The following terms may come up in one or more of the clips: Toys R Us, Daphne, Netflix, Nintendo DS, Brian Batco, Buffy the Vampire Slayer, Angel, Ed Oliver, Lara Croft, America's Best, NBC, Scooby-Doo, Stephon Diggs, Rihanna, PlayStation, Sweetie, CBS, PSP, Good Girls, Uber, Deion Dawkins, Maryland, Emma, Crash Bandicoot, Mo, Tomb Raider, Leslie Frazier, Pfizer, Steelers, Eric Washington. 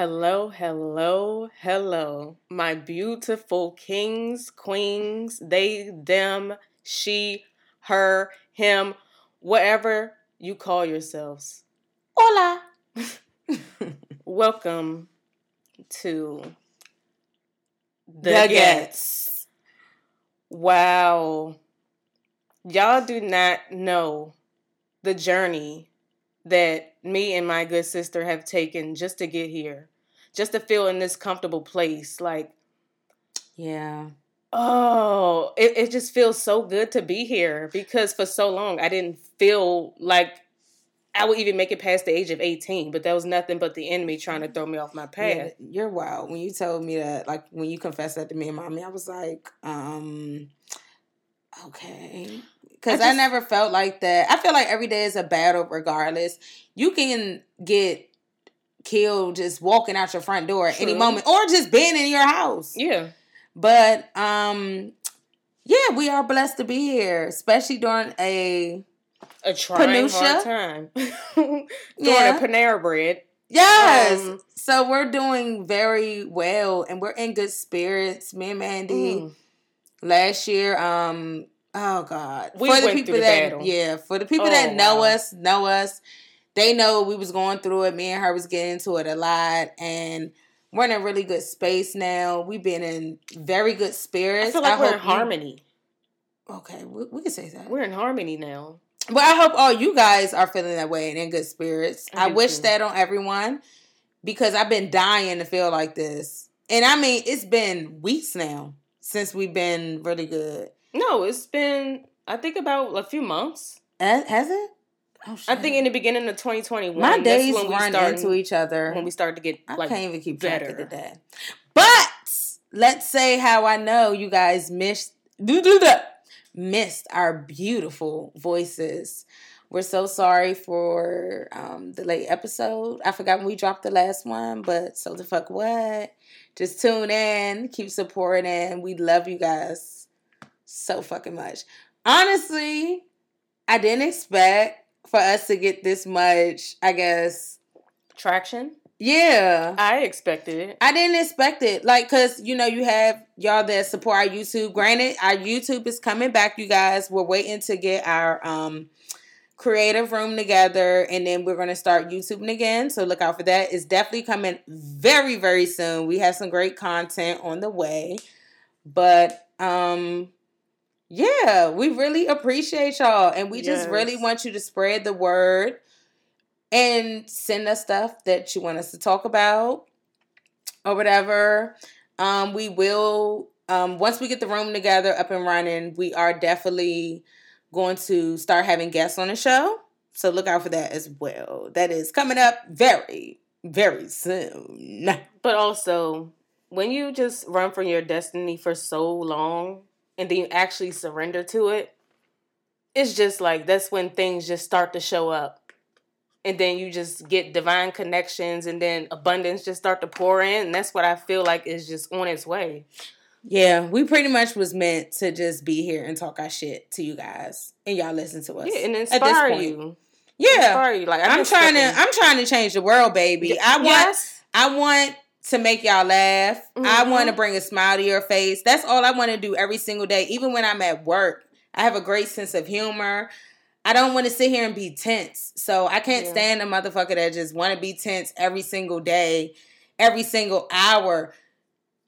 Hello, hello, hello, my beautiful kings, queens, they, them, she, her, him, whatever you call yourselves. Hola! Welcome to The Ghettz. Wow. Y'all do not know the journey that me and my good sister have taken just to get here, just to feel in this comfortable place. Like, yeah. Oh, it just feels so good to be here because for so long I didn't feel like I would even make it past the age of 18, but that was nothing but the enemy trying to throw me off my path. Yeah, you're wild. When you told me that, like when you confessed that to me and mommy, I was like, okay. Because I never felt like that. I feel like every day is a battle regardless. You can get killed just walking out your front door at any moment or just being in your house. Yeah. But, yeah, we are blessed to be here, especially during a trying hard time. During a Panera Bread. Yes. So we're doing very well and we're in good spirits. Me and Mandy last year, oh God! We for the people the that battle. Yeah, for the people that know us, they know we was going through it. Me and her was getting into it a lot, and we're in a really good space now. We've been in very good spirits. I feel like we're in harmony. Okay, we can say that we're in harmony now. But I hope all you guys are feeling that way and in good spirits. I wish that on everyone because I've been dying to feel like this, and I mean it's been weeks now since we've been really good. No, it's been, I think, about a few months. Has it? Oh, shit. I think in the beginning of 2021. My days run into each other. When we started to get, I can't even keep track of that. But let's say how I know you guys missed our beautiful voices. We're so sorry for the late episode. I forgot when we dropped the last one, but so the fuck what? Just tune in. Keep supporting. We love you guys. So fucking much. Honestly, I didn't expect for us to get this much, I guess. Traction? Yeah. I expected it. I didn't expect it. Like, because, you know, you have y'all that support our YouTube. Granted, our YouTube is coming back, you guys. We're waiting to get our creative room together. And then we're going to start YouTubing again. So look out for that. It's definitely coming very, very soon. We have some great content on the way. But, yeah, we really appreciate y'all. And we just really want you to spread the word and send us stuff that you want us to talk about or whatever. We will, once we get the room together up and running, we are definitely going to start having guests on the show. So look out for that as well. That is coming up very, very soon. But also, when you just run from your destiny for so long, and then you actually surrender to it, it's just like, that's when things just start to show up. And then you just get divine connections and then abundance just start to pour in. And that's what I feel like is just on its way. Yeah, we pretty much was meant to just be here and talk our shit to you guys. And y'all listen to us. Yeah, and inspire you. Yeah. Inspire you. Like, I'm trying to change the world, baby. I want to make y'all laugh. Mm-hmm. I want to bring a smile to your face. That's all I want to do every single day. Even when I'm at work, I have a great sense of humor. I don't want to sit here and be tense. So I can't stand a motherfucker that just want to be tense every single day, every single hour.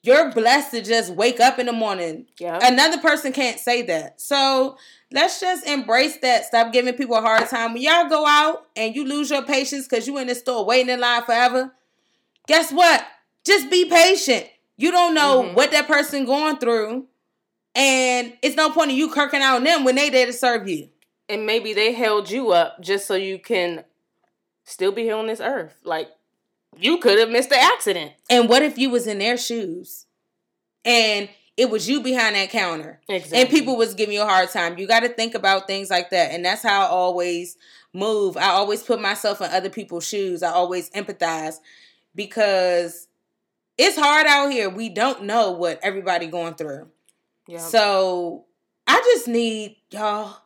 You're blessed to just wake up in the morning. Yeah. Another person can't say that. So let's just embrace that. Stop giving people a hard time. When y'all go out and you lose your patience because you in the store waiting in line forever, guess what? Just be patient. You don't know what that person going through. And it's no point in you kirking out on them when they there to serve you. And maybe they held you up just so you can still be here on this earth. Like, you could have missed the accident. And what if you was in their shoes? And it was you behind that counter. Exactly. And people was giving you a hard time. You got to think about things like that. And that's how I always move. I always put myself in other people's shoes. I always empathize. Because it's hard out here. We don't know what everybody going through. Yep. So I just need y'all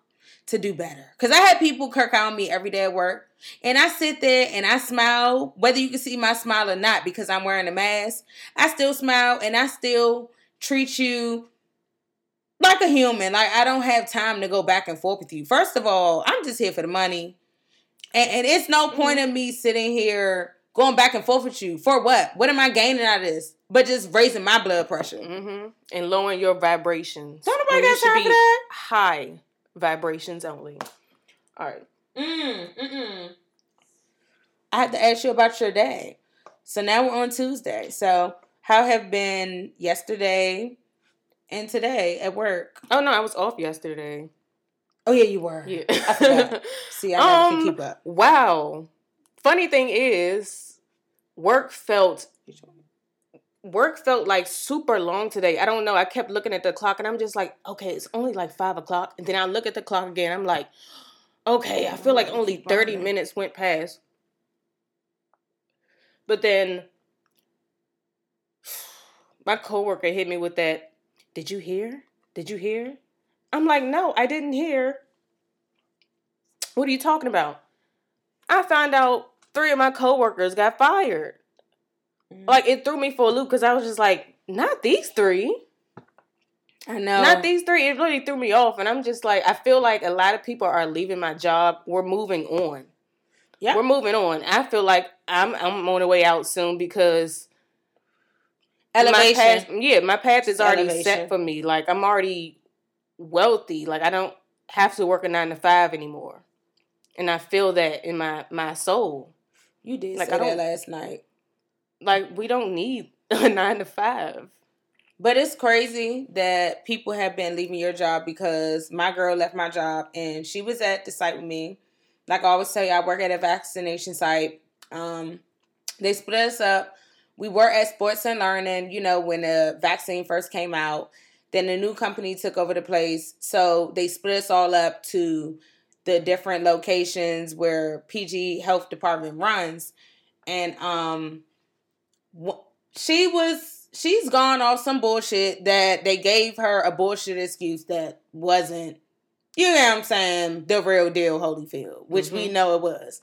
to do better. Because I had people kirk on me every day at work. And I sit there and I smile, whether you can see my smile or not, because I'm wearing a mask. I still smile and I still treat you like a human. Like, I don't have time to go back and forth with you. First of all, I'm just here for the money. And it's no point in me sitting here going back and forth with you. For what? What am I gaining out of this? But just raising my blood pressure. Mm-hmm. And lowering your vibrations. Don't nobody got time for that. High vibrations only. All right. I have to ask you about your day. So now we're on Tuesday. So how have been yesterday and today at work? Oh, no, I was off yesterday. Oh, yeah, you were. Yeah. I forgot. See, I never could keep up. Wow. Funny thing is, work felt like super long today. I don't know. I kept looking at the clock and I'm just like, okay, it's only like 5 o'clock. And then I look at the clock again. I'm like, okay, I feel like only 30 minutes went past. But then my coworker hit me with that. Did you hear? Did you hear? I'm like, no, I didn't hear. What are you talking about? I found out 3 of my coworkers got fired. Mm-hmm. Like, it threw me for a loop because I was just like, not these 3. I know. Not these 3. It really threw me off. And I'm just like, I feel like a lot of people are leaving my job. We're moving on. Yeah. We're moving on. I feel like I'm on the way out soon because elevation. My path is already set for me. Like, I'm already wealthy. Like, I don't have to work a 9 to 5 anymore, and I feel that in my soul. You did like say that last night. Like, we don't need a 9 to 5. But it's crazy that people have been leaving your job, because my girl left my job and she was at the site with me. Like I always tell you, I work at a vaccination site. They split us up. We were at Sports and Learning, you know, when the vaccine first came out. Then the new company took over the place. So they split us all up to the different locations where PG Health Department runs. And she's gone off some bullshit that they gave her a bullshit excuse that wasn't, you know what I'm saying, the real deal Holyfield, which we know it was.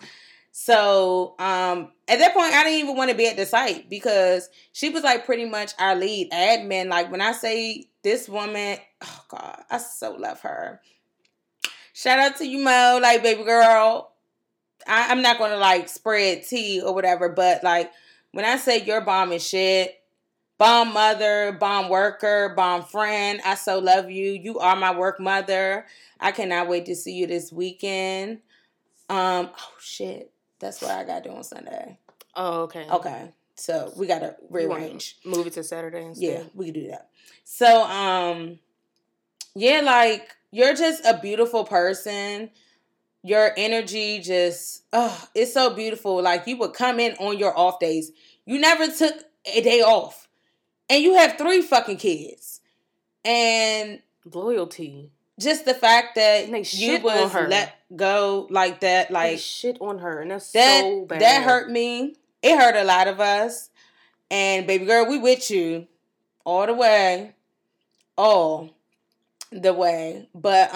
So at that point, I didn't even want to be at the site because she was like pretty much our lead admin. Like, when I say... this woman, oh God, I so love her. Shout out to you, Mo. Like, baby girl, I'm not going to, like, spread tea or whatever, but, like, when I say you're bomb and shit, bomb mother, bomb worker, bomb friend, I so love you. You are my work mother. I cannot wait to see you this weekend. Oh, shit. That's what I got to do on Sunday. Oh, okay. Okay. So we gotta rearrange. Move it to Saturday instead. Yeah, we can do that. So, yeah, like, you're just a beautiful person. Your energy just, it's so beautiful. Like, you would come in on your off days. You never took a day off, and you have 3 fucking kids, and loyalty. Just the fact that you was let go like that, like shit on her, and that's so bad. That hurt me. It hurt a lot of us. And, baby girl, we with you all the way. All the way. But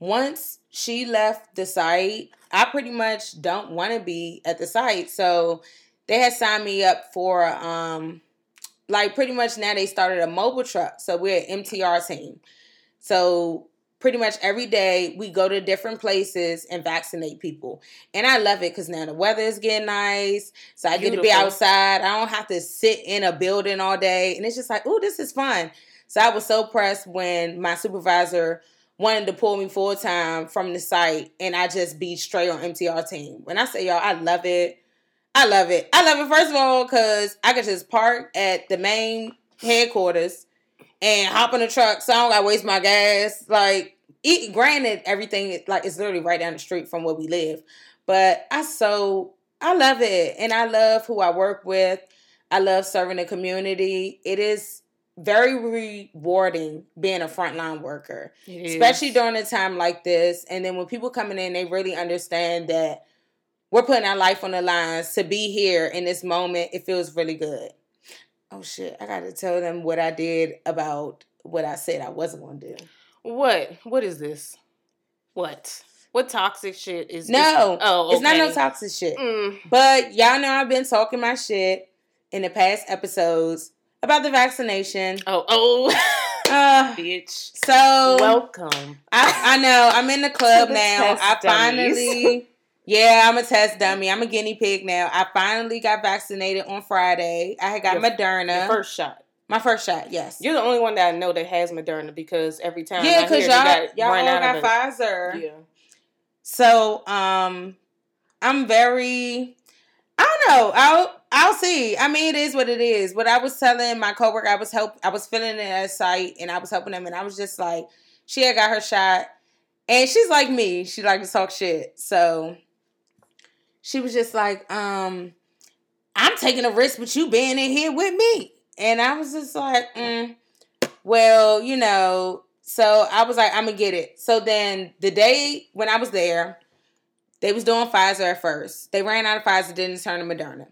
once she left the site, I pretty much don't want to be at the site. So they had signed me up for, pretty much now they started a mobile truck. So we're an MTR team. So pretty much every day we go to different places and vaccinate people. And I love it because now the weather is getting nice. So I get to be outside. I don't have to sit in a building all day. And it's just like, ooh, this is fun. So I was so pressed when my supervisor wanted to pull me full time from the site and I just be straight on MTR team. When I say, y'all, I love it. I love it. I love it, first of all, because I could just park at the main headquarters and hop in the truck so I don't got to waste my gas. Like, granted, everything is like it's literally right down the street from where we live, but I love it, and I love who I work with. I love serving the community. It is very rewarding being a frontline worker, especially during a time like this. And then when people coming in, they really understand that we're putting our life on the line to be here in this moment. It feels really good. Oh shit! I got to tell them what I did about what I said I wasn't going to do. What? What is this? What toxic shit is no, this? Oh, okay. It's not no toxic shit. But y'all know I've been talking my shit in the past episodes about the vaccination. Bitch. So welcome. I know. I'm in the club now. I finally I'm a test dummy. I'm a guinea pig now. I finally got vaccinated on Friday. I had got Moderna. Your first shot. My first shot, yes. You're the only one that I know that has Moderna because every time I hear y'all got Pfizer. Yeah. So, I'm very, I don't know. I'll see. I mean, it is what it is. But I was telling my coworker, I was filling in a site and I was helping them and I was just like, she had got her shot and she's like me. She likes to talk shit. So she was just like, I'm taking a risk with you being in here with me. And I was just like, well, you know, so I was like, I'm going to get it. So then the day when I was there, they was doing Pfizer at first. They ran out of Pfizer, didn't turn to Moderna.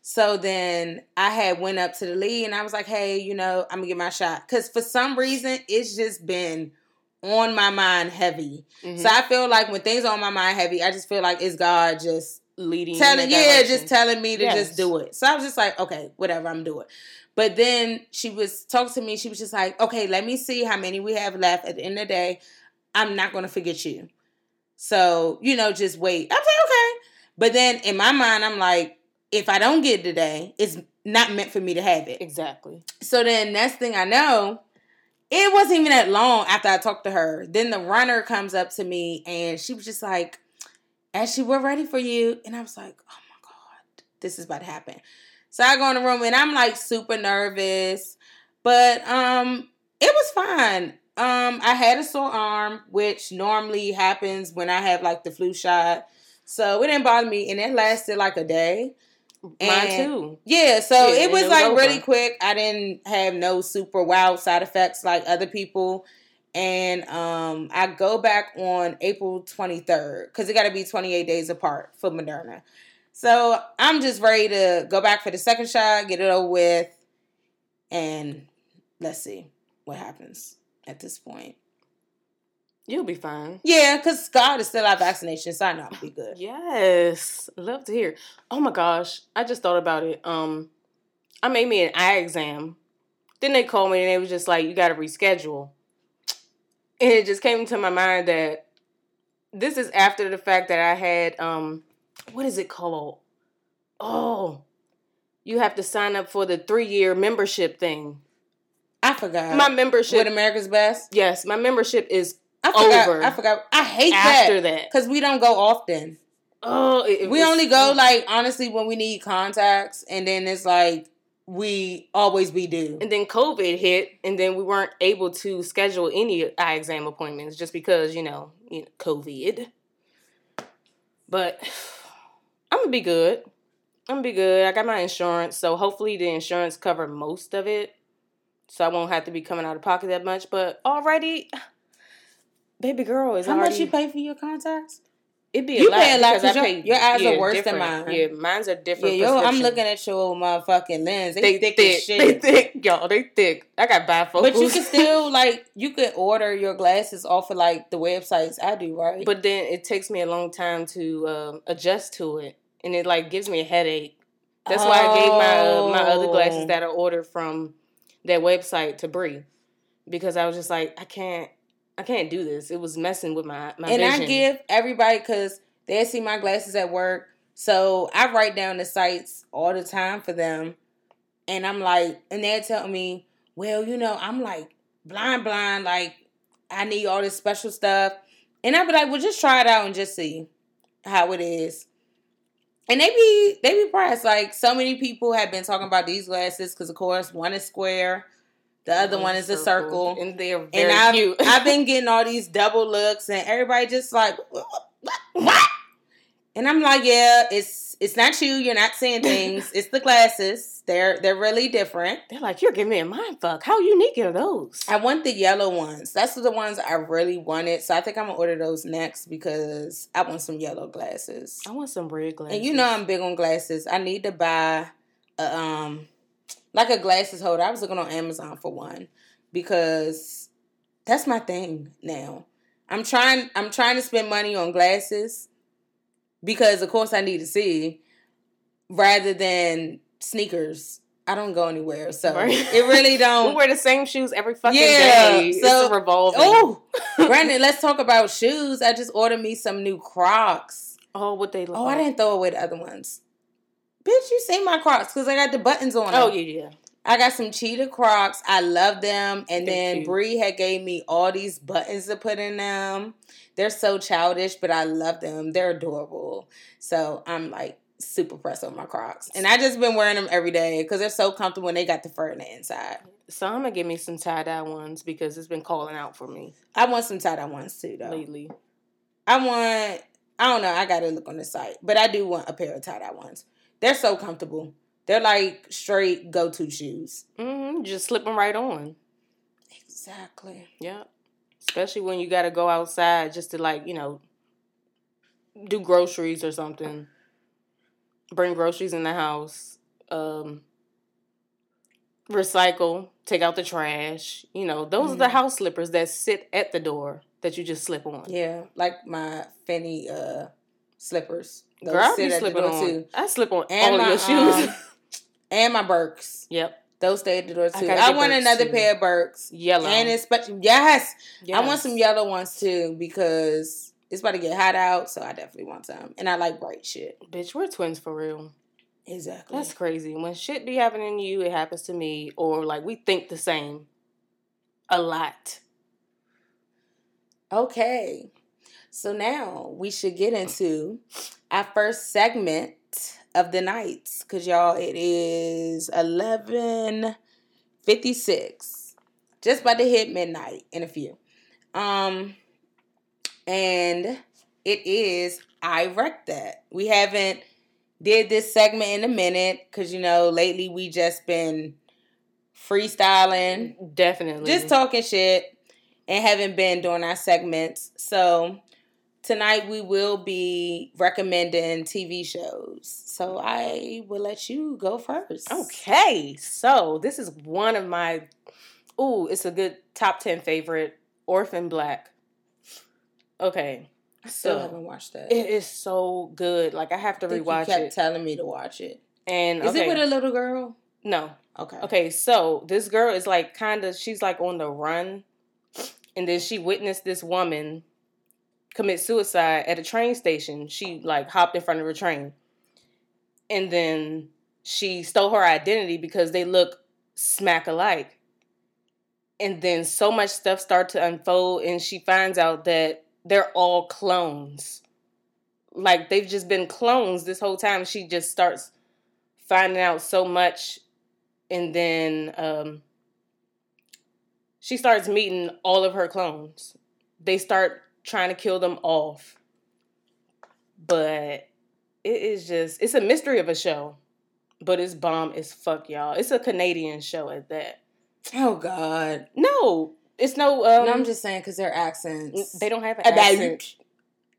So then I had went up to the lead and I was like, hey, you know, I'm going to get my shot. Because for some reason, it's just been on my mind heavy. Mm-hmm. So I feel like when things are on my mind heavy, I just feel like it's God just leading telling, just telling me to just do it. So I was just like, okay, whatever, I'm doing it. But then she was talking to me. She was just like, okay, let me see how many we have left. At the end of the day, I'm not going to forget you. So, you know, just wait. I was like, okay. But then in my mind, I'm like, if I don't get it today, it's not meant for me to have it. Exactly. So then next thing I know, it wasn't even that long after I talked to her. Then the runner comes up to me and she was just like, Ashley, we're ready for you. And I was like, oh my God, this is about to happen. So I go in the room and I'm like super nervous, but it was fine. I had a sore arm, which normally happens when I have like the flu shot. So it didn't bother me. And it lasted like a day. Mine too. Yeah. So it was like over. Really quick. I didn't have no super wild side effects like other people. And I go back on April 23rd because it got to be 28 days apart for Moderna. So I'm just ready to go back for the second shot, get it over with, and let's see what happens at this point. You'll be fine. Yeah, because God is still our vaccination, so I know I'll be good. Yes. Love to hear. Oh, my gosh. I just thought about it. I made me an eye exam. Then they called me, and they was just like, you got to reschedule. And it just came to my mind that this is after the fact that I had... what is it called? Oh, you have to sign up for the 3-year membership thing. I forgot. My membership. With America's Best? Yes, my membership is over. I forgot. I hate that. After that. Because we don't go often. Oh, we only go, like, honestly, when we need contacts. And then it's like, we do. And then COVID hit. And then we weren't able to schedule any eye exam appointments just because, you know COVID. But... I'm going to be good. I got my insurance. So hopefully the insurance covered most of it. So I won't have to be coming out of pocket that much. But already, baby girl is How much you pay for your contacts? It'd be a lot. You pay a lot because your eyes are worse than mine. Yeah, mine's are different. Yeah, yo, I'm looking at your motherfucking lens. They thick as shit. They thick. I got bifocals. But you can still, you could order your glasses off of, the websites I do, right? But then it takes me a long time to adjust to it. And it, gives me a headache. That's why I gave my other glasses that I ordered from that website to Bree. Because I was just like, I can't do this. It was messing with my vision. And I give everybody, because they see my glasses at work. So I write down the sites all the time for them. And I'm like, and they're telling me, well, I'm blind. I need all this special stuff. And I'll be like, well, just try it out and just see how it is. And they be priced. So many people have been talking about these glasses because, of course, one is square. The other one is a circle. And they're very cute. I've been getting all these double looks and everybody just like, what? And I'm like, yeah, it's not you. You're not seeing things. It's the glasses. They're really different. They're like, you're giving me a mind fuck. How unique are those? I want the yellow ones. That's the ones I really wanted. So I think I'm going to order those next because I want some yellow glasses. I want some red glasses. And I'm big on glasses. I need to buy a glasses holder. I was looking on Amazon for one because that's my thing now. I'm trying to spend money on glasses because, of course, I need to see rather than sneakers. I don't go anywhere, so right. It really don't. We wear the same shoes every fucking day. So, it's a revolving. Oh, Brandon, let's talk about shoes. I just ordered me some new Crocs. Oh, what they look like. Oh, I didn't throw away the other ones. Bitch, you see my Crocs because I got the buttons on them. Oh, yeah. I got some cheetah Crocs. I love them. And then Bree had gave me all these buttons to put in them. They're so childish, but I love them. They're adorable. So I'm like, super pressed on my Crocs. And I just been wearing them every day because they're so comfortable and they got the fur in the inside. So I'm going to give me some tie-dye ones because it's been calling out for me. I want some tie-dye ones too, though. Lately. I don't know. I got to look on the site. But I do want a pair of tie-dye ones. They're so comfortable. They're like straight go-to shoes. Mm-hmm. Just slip them right on. Exactly. Yeah. Especially when you got to go outside just to like, you know, do groceries or something. Bring groceries in the house, recycle, take out the trash. You know, those are the house slippers that sit at the door that you just slip on. Yeah, like my Fanny slippers. Those girl, sit I be slipping on. Too. I slip on and all my, of your shoes. And my Birks. Yep. Those stay at the door, too. I want another pair of Birks. Yellow. And especially, yes! I want some yellow ones, too, because... It's about to get hot out, so I definitely want some. And I like bright shit. Bitch, we're twins for real. Exactly. That's crazy. When shit be happening to you, it happens to me. Or, like, we think the same. A lot. Okay. So now we should get into our first segment of the night. Because, y'all, it is 11:56. Just about to hit midnight in a few. And it is I Wrecked That. We haven't did this segment in a minute because, you know, lately we just been freestyling. Definitely. Just talking shit and haven't been doing our segments. So tonight we will be recommending TV shows. So I will let you go first. Okay. So this is one of my, it's a good top 10 favorite, Orphan Black. Okay, I still haven't watched that. It is so good. Like I have to rewatch it. You kept telling me to watch it. And is it with a little girl? No. Okay. Okay, so this girl is like she's like on the run, and then she witnessed this woman commit suicide at a train station. She like hopped in front of a train, and then she stole her identity because they look smack alike. And then so much stuff start to unfold, and she finds out that they're all clones. Like, they've just been clones this whole time. She just starts finding out so much. And then she starts meeting all of her clones. They start trying to kill them off. But it is just... It's a mystery of a show. But it's bomb as fuck, y'all. It's a Canadian show at that. Oh, God. No. It's no... no, I'm just saying because their accents. They don't have an accent.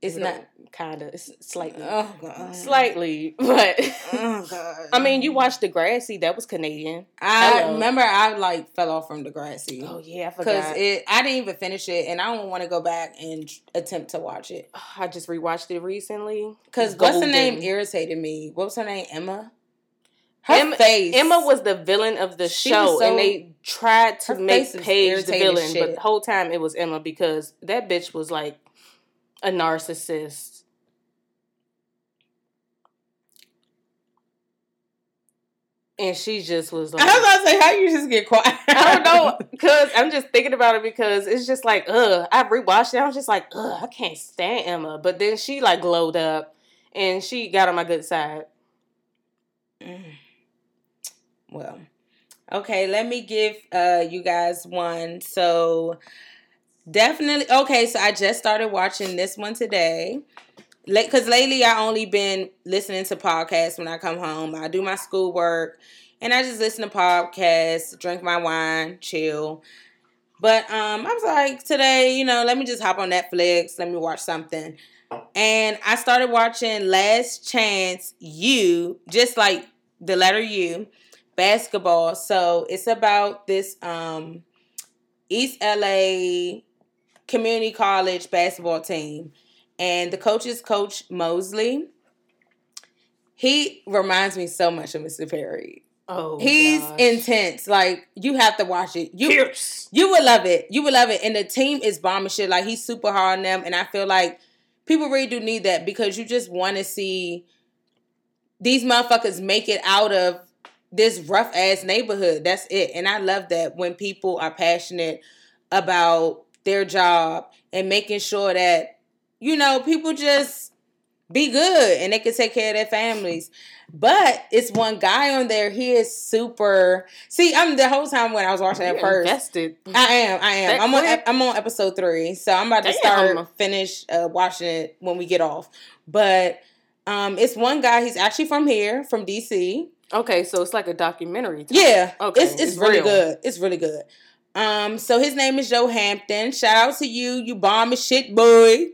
It's not... Kind of. It's slightly. Oh, God. Slightly. But... Oh, God. I mean, you watched Degrassi. That was Canadian. I remember I, like, fell off from Degrassi. Oh, yeah. I forgot. Because I didn't even finish it, and I don't want to go back and attempt to watch it. I just rewatched it recently. Because what's her name irritated me? What was her name? Emma? Her face. Emma was the villain of the show, and they tried to make Paige the villain, but the whole time it was Emma because that bitch was like a narcissist. And she just was like... I was about to say, how you just get quiet? I don't know, because I'm just thinking about it because it's just like, I rewatched it. I was just like, I can't stand Emma. But then she like glowed up, and she got on my good side. Well, okay, let me give you guys one. So, definitely, okay, so I just started watching this one today. Because lately I only been listening to podcasts when I come home. I do my schoolwork, and I just listen to podcasts, drink my wine, chill. But I was like, today, you know, let me just hop on Netflix. Let me watch something. And I started watching Last Chance U, just like the letter U. Basketball. So it's about this East LA community college basketball team. And the coach is Coach Mosley. He reminds me so much of Mr. Perry. Oh, he's gosh. Intense. Like, you have to watch it. You would love it. You would love it. And the team is bomb shit. Like, he's super hard on them. And I feel like people really do need that, because you just want to see these motherfuckers make it out of this rough-ass neighborhood. That's it. And I love that when people are passionate about their job and making sure that, you know, people just be good and they can take care of their families. But it's one guy on there. He is super. See, I'm the whole time when I was watching that first. Invested. I am. I'm on episode 3, so I'm about to finish watching it when we get off. But it's one guy. He's actually from here, from DC. Okay, so it's like a documentary. Yeah. Okay. It's really real. Good. It's really good. So his name is Joe Hampton. Shout out to you. You bomb as shit, boy.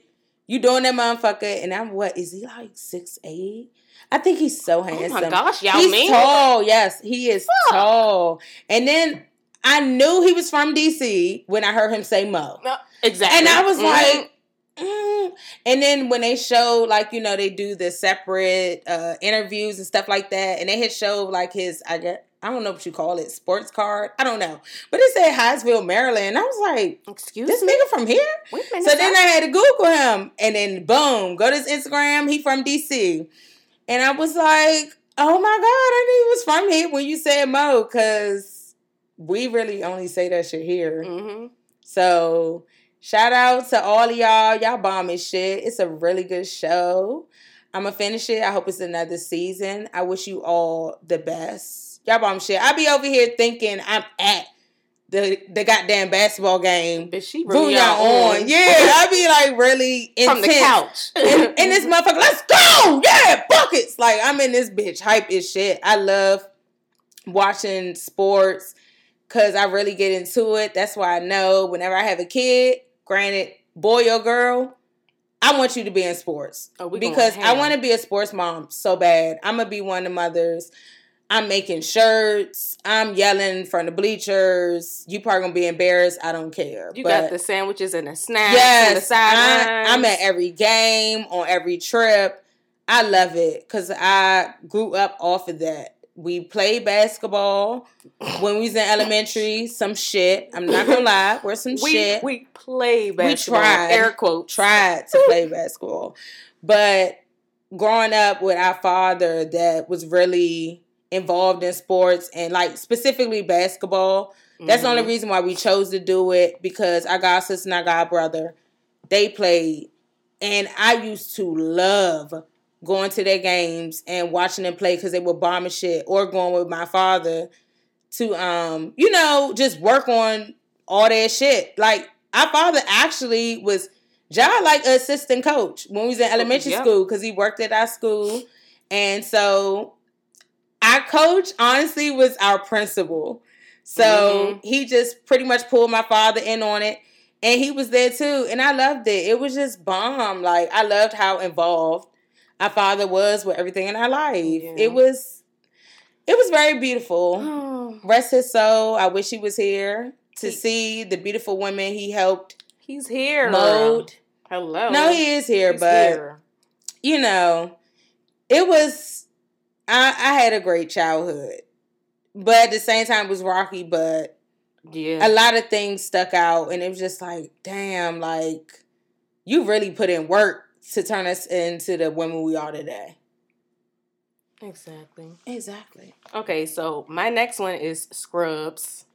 You doing that motherfucker. And I'm what? Is he like 6'8"? I think he's so handsome. Oh my gosh, y'all mean? He's tall. Yes, he is tall. And then I knew he was from DC when I heard him say Mo. No, exactly. And I was like, And then when they show, like, you know, they do the separate interviews and stuff like that. And they had showed, like, his, I guess, I don't know what you call it, sports card. I don't know. But it said Highsville, Maryland. I was like, excuse this me? Nigga from here? Wait a minute, so then I had to Google him. And then, boom, go to his Instagram. He from D.C. And I was like, oh, my God, I knew he was from here when you said Mo. Because we really only say that shit here. Mm-hmm. So shout out to all of y'all. Y'all bombing shit. It's a really good show. I'm going to finish it. I hope it's another season. I wish you all the best. Y'all bomb shit. I be over here thinking I'm at the goddamn basketball game. But she really y'all on. Yeah, I be like really intense. From the couch. And this motherfucker, let's go! Yeah, buckets! Like, I'm in this bitch. Hype is shit. I love watching sports because I really get into it. That's why I know whenever I have a kid, granted, boy or girl, I want you to be in sports. Oh, because I want to be a sports mom so bad. I'm going to be one of the mothers. I'm making shirts. I'm yelling from the bleachers. You probably going to be embarrassed. I don't care. You got the sandwiches and the snacks and the sidelines. I'm at every game, on every trip. I love it because I grew up off of that. We played basketball when we was in elementary. Some shit. I'm not gonna lie. We're some shit. We played basketball. We tried. Air quotes. Tried to play basketball. But growing up with our father that was really involved in sports and like specifically basketball, that's the only reason why we chose to do it, because I got a sister and I got a brother. They played. And I used to love going to their games and watching them play because they were bombing shit, or going with my father to, you know, just work on all their shit. Like, our father actually was John, like, an assistant coach when we was in elementary school, because he worked at our school. And so our coach, honestly, was our principal. So he just pretty much pulled my father in on it. And he was there, too. And I loved it. It was just bomb. Like, I loved how involved our father was with everything in our life. Yeah. It was very beautiful. Rest his soul. I wish he was here to see the beautiful women he helped. He's here. Mold. Hello. No, he is here, you know, it was, I had a great childhood, but at the same time it was rocky, but a lot of things stuck out, and it was just like, damn, like, you really put in work to turn us into the women we are today. Exactly. Okay, so my next one is Scrubs.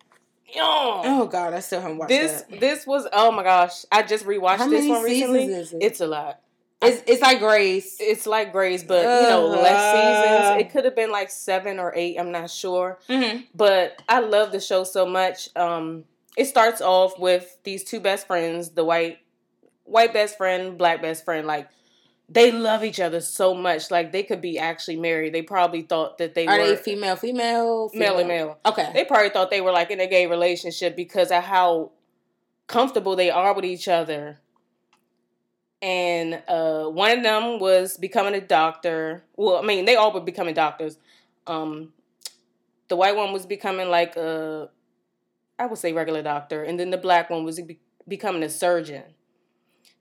Oh God, I still haven't watched that. This was, oh my gosh, I just rewatched this one recently. Is it? It's a lot. It's like Grace. It's like Grace, but you know, less seasons. It could have been like 7 or 8. I'm not sure. Mm-hmm. But I love the show so much. It starts off with these two best friends, the white best friend, black best friend, like, they love each other so much. Like, they could be actually married. They probably thought that they were. Are they female? Male and male. Okay. They probably thought they were, like, in a gay relationship because of how comfortable they are with each other. And one of them was becoming a doctor. Well, I mean, they all were becoming doctors. The white one was becoming, like, I would say regular doctor. And then the black one was becoming a surgeon.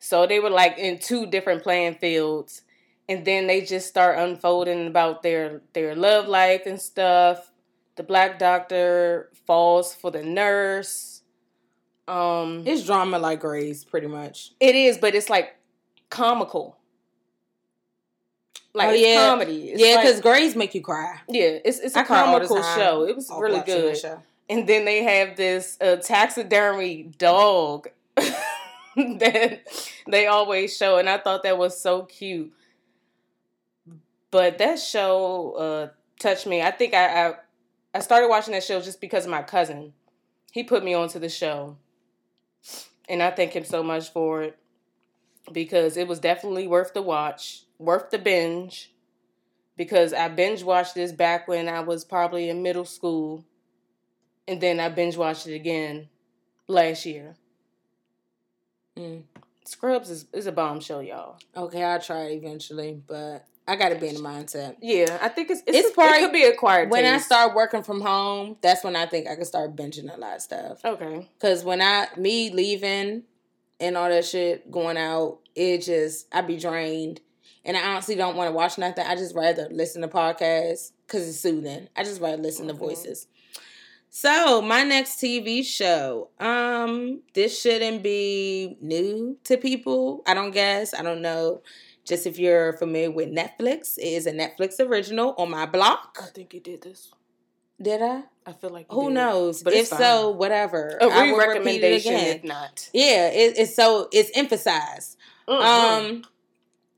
So they were like in two different playing fields. And then they just start unfolding about their love life and stuff. The black doctor falls for the nurse. It's drama like Grey's, pretty much. It is, but it's like comical. Like it's comedy. It's because Grey's make you cry. Yeah, it's a comical show. It was really good. And then they have this taxidermy dog that they always show, and I thought that was so cute. But that show touched me. I think I started watching that show just because of my cousin. He put me onto the show. And I thank him so much for it. Because it was definitely worth the watch. Worth the binge. Because I binge watched this back when I was probably in middle school. And then I binge watched it again last year. Scrubs is a bomb show, y'all. Okay, I'll try it eventually, but... I gotta be in the mindset. Yeah, I think it's probably, it could be acquired. When I start working from home, that's when I think I can start binging a lot of stuff. Okay. Because when me leaving and all that shit, going out, I be drained. And I honestly don't want to watch nothing. I just rather listen to podcasts because it's soothing. I just rather listen to voices. So, my next TV show. This shouldn't be new to people. I don't guess. I don't know. Just if you're familiar with Netflix, it is a Netflix original on my block. I think you did this. Did I? I feel like you did. Who knows? But if so, whatever. I would recommend it again. If not. Yeah, it's emphasized. Mm-hmm.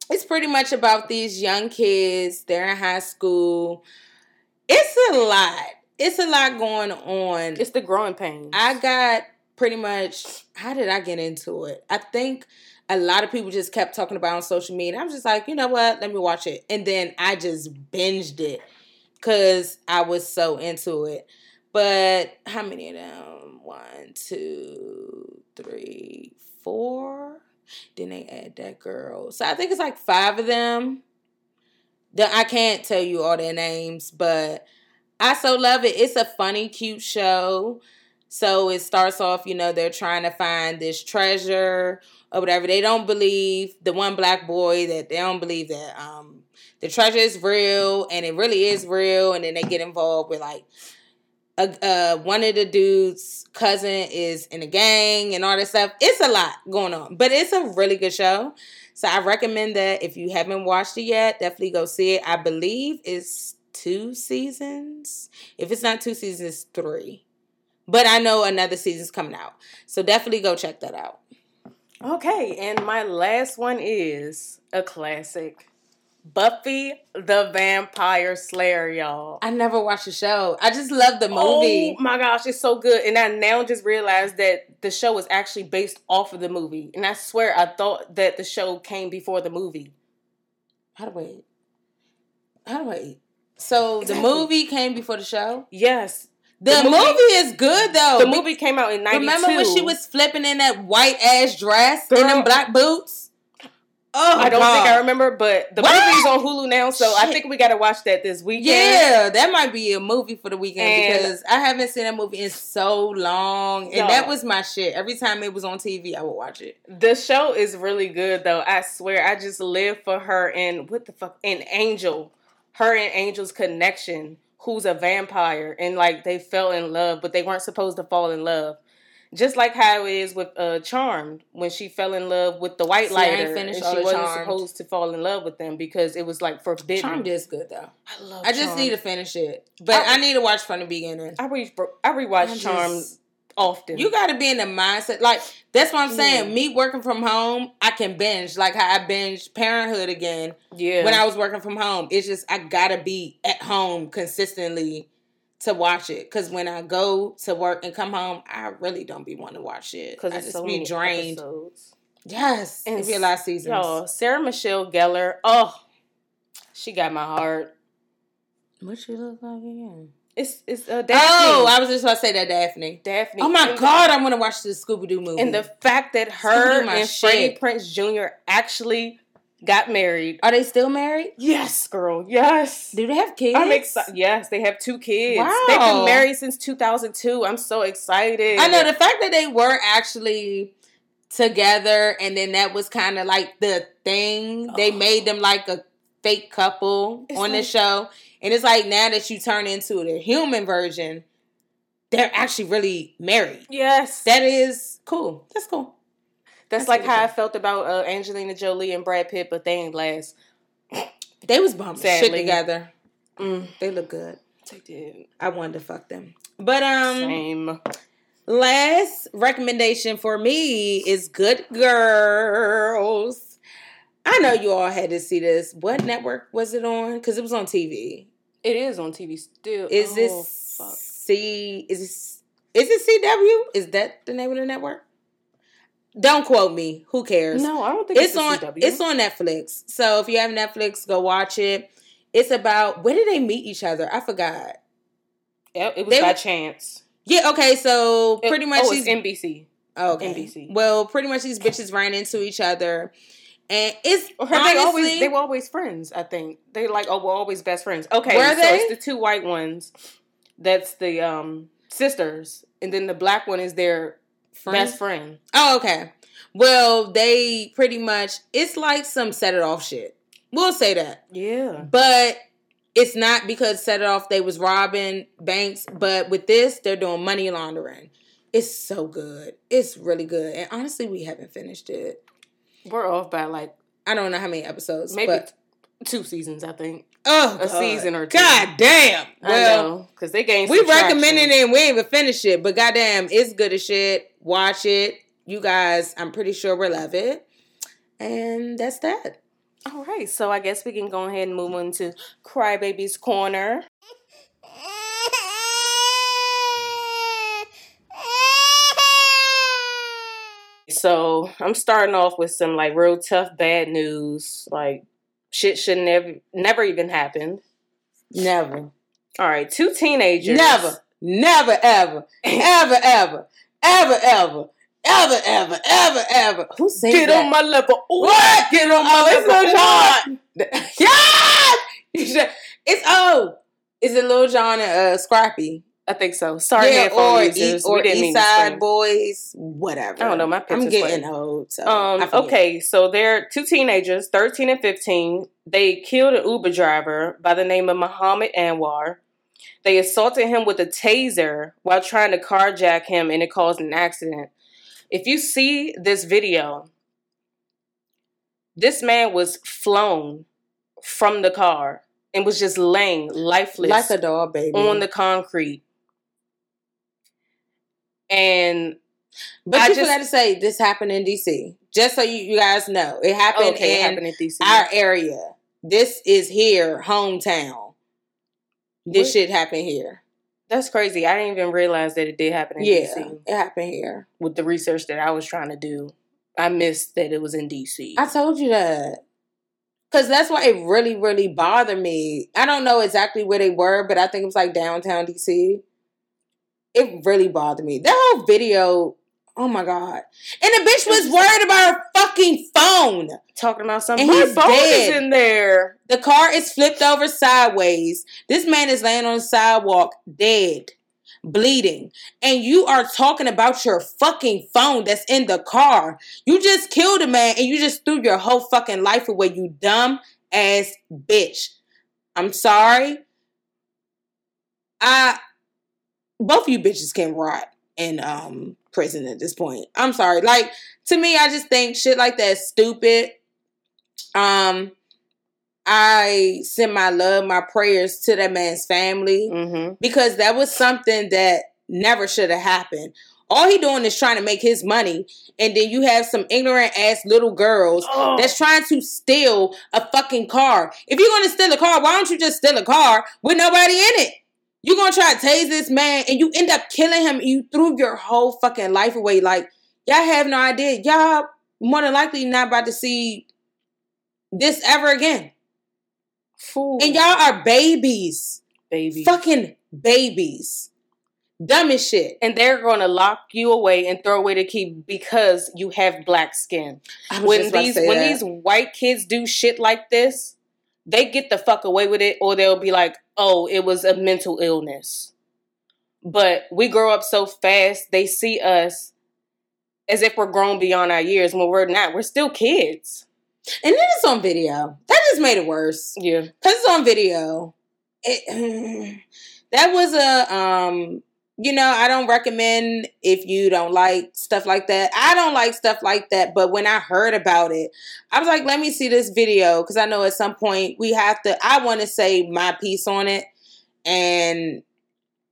It's pretty much about these young kids. They're in high school. It's a lot. It's a lot going on. It's the growing pains. I got pretty much... How did I get into it? I think... A lot of people just kept talking about it on social media. I was just like, you know what? Let me watch it. And then I just binged it because I was so into it. But how many of them? 1, 2, 3, 4. Then they add that girl. So I think it's like 5 of them. I can't tell you all their names, but I so love it. It's a funny, cute show. So it starts off, they're trying to find this treasure or whatever. They don't believe, the one black boy, that they don't believe that the treasure is real, and it really is real. And then they get involved with like one of the dude's cousin is in a gang and all that stuff. It's a lot going on, but it's a really good show. So I recommend that if you haven't watched it yet, definitely go see it. I believe it's 2 seasons. If it's not 2 seasons, it's 3. But I know another season's coming out. So definitely go check that out. Okay, and my last one is a classic. Buffy the Vampire Slayer, y'all. I never watched the show. I just love the movie. Oh my gosh, it's so good. And I now just realized that the show is actually based off of the movie. And I swear I thought that the show came before the movie. How do I? So exactly. The movie came before the show? Yes. The movie is good, though. The movie came out in 92. Remember when she was flipping in that white-ass dress and them black boots? Oh, I don't think I remember, but the movie's on Hulu now, so I think we got to watch that this weekend. Yeah, that might be a movie for the weekend because I haven't seen that movie in so long, and that was my shit. Every time it was on TV, I would watch it. The show is really good, though. I swear, I just live for her and, Angel. Her and Angel's connection. Who's a vampire, and like they fell in love, but they weren't supposed to fall in love. Just like how it is with Charmed, when she fell in love with the white lighter, and she wasn't supposed to fall in love with them because it was like forbidden. Charmed is good though. I love Charmed. I just need to finish it, but I need to watch from the beginning. I rewatch Charmed often. You got to be in the mindset, like that's what I'm saying. Me working from home, I can binge like how I binge Parenthood again. Yeah, when I was working from home, it's just I gotta be at home consistently to watch it. Cause when I go to work and come home, I really don't be wanting to watch it. Cause I just so be drained. Episodes. Yes, and it'd be a lot of seasons. Y'all, Sarah Michelle Gellar, she got my heart. What she look like again? It's Daphne. Oh, I was just about to say that Daphne. Oh my God, I want to watch this Scooby-Doo movie. And the fact that her and Freddie Prinze Jr. actually got married. Are they still married? Yes, girl. Yes. Do they have kids? I'm excited. Yes, they have 2 kids. Wow. They've been married since 2002. I'm so excited. I know the fact that they were actually together, and then that was kind of like the thing. They made them like a fake couple on the show, and it's like now that you turn into the human version, they're actually really married. Yes, that is cool. That's cool. That's like how I felt about Angelina Jolie and Brad Pitt, but they ain't last. They was bumping shit together. Mm. They look good. They did. I wanted to fuck them, but same. Last recommendation for me is Good Girls. I know you all had to see this. What network was it on? Because it was on TV. It is on TV still. Is it CW? Is that the name of the network? Don't quote me. Who cares? No, I don't think it's on CW. It's on Netflix. So if you have Netflix, go watch it. It's about, where did they meet each other? I forgot. Yeah, it was by chance. Yeah, okay, so pretty much it's NBC. Okay. NBC. Well, pretty much these bitches ran into each other. And it's they were always friends, I think. They were always best friends. Okay, were they? So it's the two white ones. That's the sisters. And then the black one is their best friend. Oh, okay. Well, they pretty much, it's like some Set It Off shit. We'll say that. Yeah. But it's not because Set It Off, they was robbing banks, but with this, they're doing money laundering. It's so good. It's really good. And honestly, we haven't finished it. We're off by I don't know how many episodes. Maybe two seasons, I think. Oh, a season or two. God damn. Well, I know, because they gained some traction. We recommended it and we ain't even finished it, but goddamn, it's good as shit. Watch it. You guys, I'm pretty sure will love it. And that's that. All right, so I guess we can go ahead and move on to Crybaby's Corner. So I'm starting off with some real tough bad news. Shit should never even happened. Never. All right, two teenagers. Never, ever. Who said that? Get on my level. What? Get on my level. It's Lil Jon. Yeah. It's Is it Lil Jon and Scrappy? I think so. Sorry, headphone users. Or Eastside Boys. Whatever. I don't know. My picture's old. So okay, so they're two teenagers, 13 and 15. They killed an Uber driver by the name of Muhammad Anwar. They assaulted him with a taser while trying to carjack him, and it caused an accident. If you see this video, this man was flown from the car and was just laying lifeless like a dog, baby, on the concrete. But I just got to say, this happened in DC. Just so you guys know, it happened in DC, our area. This is here, hometown. This shit happened here. That's crazy. I didn't even realize that it did happen in DC. It happened here. With the research that I was trying to do, I missed that it was in DC. I told you that. Because that's why it really, really bothered me. I don't know exactly where they were, but I think it was downtown DC. It really bothered me. That whole video, oh my God. And the bitch was worried about her fucking phone. Talking about something. And her phone is in there. The car is flipped over sideways. This man is laying on the sidewalk, dead, bleeding. And you are talking about your fucking phone that's in the car. You just killed a man and you just threw your whole fucking life away, you dumb ass bitch. I'm sorry. Both of you bitches can rot in prison at this point. I'm sorry. To me, I just think shit like that is stupid. I send my love, my prayers to that man's family, because that was something that never should have happened. All he doing is trying to make his money, and then you have some ignorant ass little girls that's trying to steal a fucking car. If you're going to steal a car, why don't you just steal a car with nobody in it? You're going to try to tase this man, and you end up killing him, and you threw your whole fucking life away. Y'all have no idea. Y'all more than likely not about to see this ever again. Fool. And y'all are babies. Babies. Fucking babies. Dumb as shit. And they're going to lock you away and throw away the key because you have black skin. When these white kids do shit like this, they get the fuck away with it, or they'll be like, oh, it was a mental illness. But we grow up so fast, they see us as if we're grown beyond our years when we're not. We're still kids. And then it's on video. That just made it worse. Yeah. Because it's on video. That was a, you know, I don't recommend if you don't like stuff like that. I don't like stuff like that. But when I heard about it, I was like, let me see this video. Because I know at some point we have to, I want to say my piece on it. And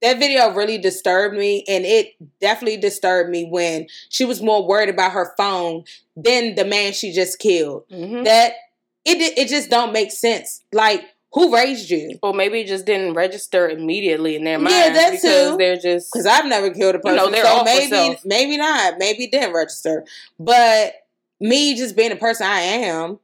that video really disturbed me, and it definitely disturbed me when she was more worried about her phone than the man she just killed. Mm-hmm. That it just don't make sense. Like, who raised you? Well, maybe it just didn't register immediately in their mind. Yeah, that's because who. They're just because I've never killed a person. You know, they're so all maybe not. Maybe it didn't register. But me just being the person I am,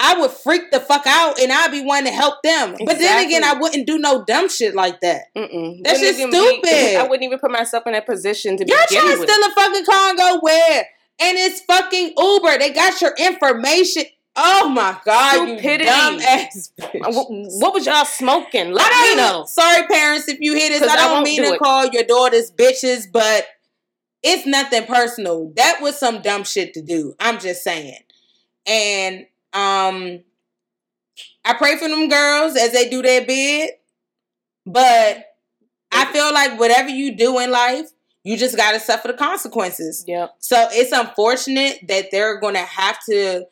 I would freak the fuck out and I'd be wanting to help them. Exactly. But then again, I wouldn't do no dumb shit like that. Mm-mm. That's just stupid. I wouldn't even put myself in that position to be with. Y'all trying to steal a fucking car and go where? And it's fucking Uber. They got your information. Oh my God, stupidity. You dumb ass bitch. What was y'all smoking? Let me know. Sorry, parents, if you hear this. I don't mean to call your daughters bitches, but it's nothing personal. That was some dumb shit to do. I'm just saying. And I pray for them girls as they do their bid, but I feel like whatever you do in life, you just got to suffer the consequences. Yeah. So it's unfortunate that they're going to have to,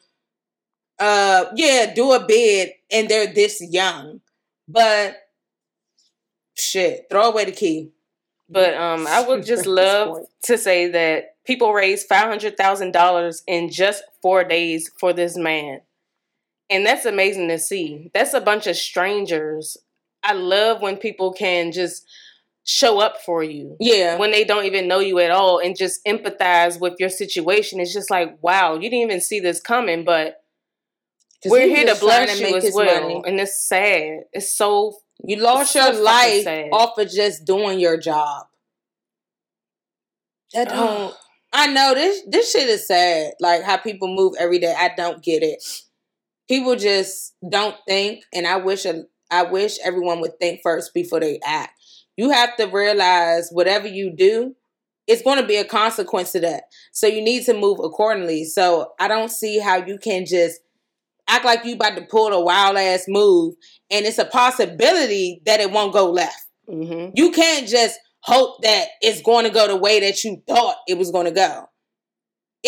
do a bid and they're this young, but shit, throw away the key. But, I would just love to say that people raised $500,000 in just 4 days for this man. And that's amazing to see. That's a bunch of strangers. I love when people can just show up for you. Yeah. When they don't even know you at all and just empathize with your situation. It's just like, wow, you didn't even see this coming, but we're here to bless you as well. Money. And it's sad. It's so you lost your life sad. Off of just doing your job. That don't. I know this shit is sad. Like how people move every day. I don't get it. People just don't think, and I wish everyone would think first before they act. You have to realize whatever you do, it's going to be a consequence to that. So you need to move accordingly. So I don't see how you can just act like you about to pull a wild ass move, and it's a possibility that it won't go left. Mm-hmm. You can't just hope that it's going to go the way that you thought it was going to go.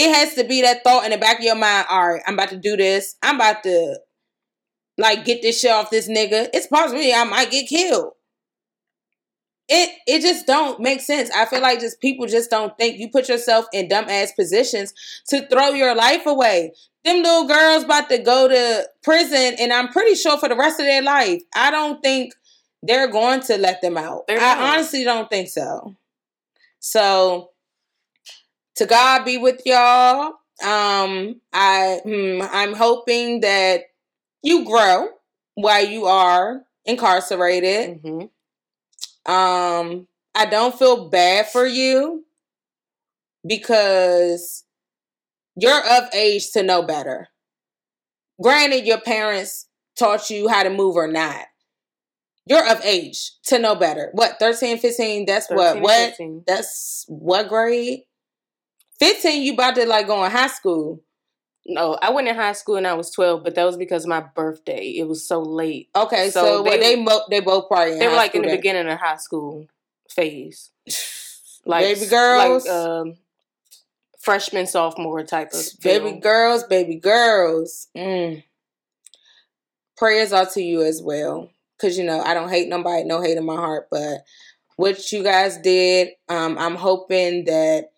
It has to be that thought in the back of your mind. All right, I'm about to do this. I'm about to, like, get this shit off this nigga. It's possible I might get killed. It just don't make sense. I feel like just people just don't think. You put yourself in dumbass positions to throw your life away. Them little girls about to go to prison, and I'm pretty sure for the rest of their life. I don't think they're going to let them out. I honestly don't think so. So, to God be with y'all. I'm hoping that you grow while you are incarcerated. Mm-hmm. I don't feel bad for you because you're of age to know better. Granted, your parents taught you how to move or not. You're of age to know better. What, 13, 15? That's 13, what? 15. That's what grade? 15, you about to, like, go in high school. No, I went in high school and I was 12, but that was because of my birthday. It was so late. Okay, so they both probably in high school. They were, like, in the beginning of high school phase. Like, baby girls? Like, freshman, sophomore type of film. Baby girls. Mm. Prayers are to you as well. Because, you know, I don't hate nobody, no hate in my heart. But what you guys did, I'm hoping that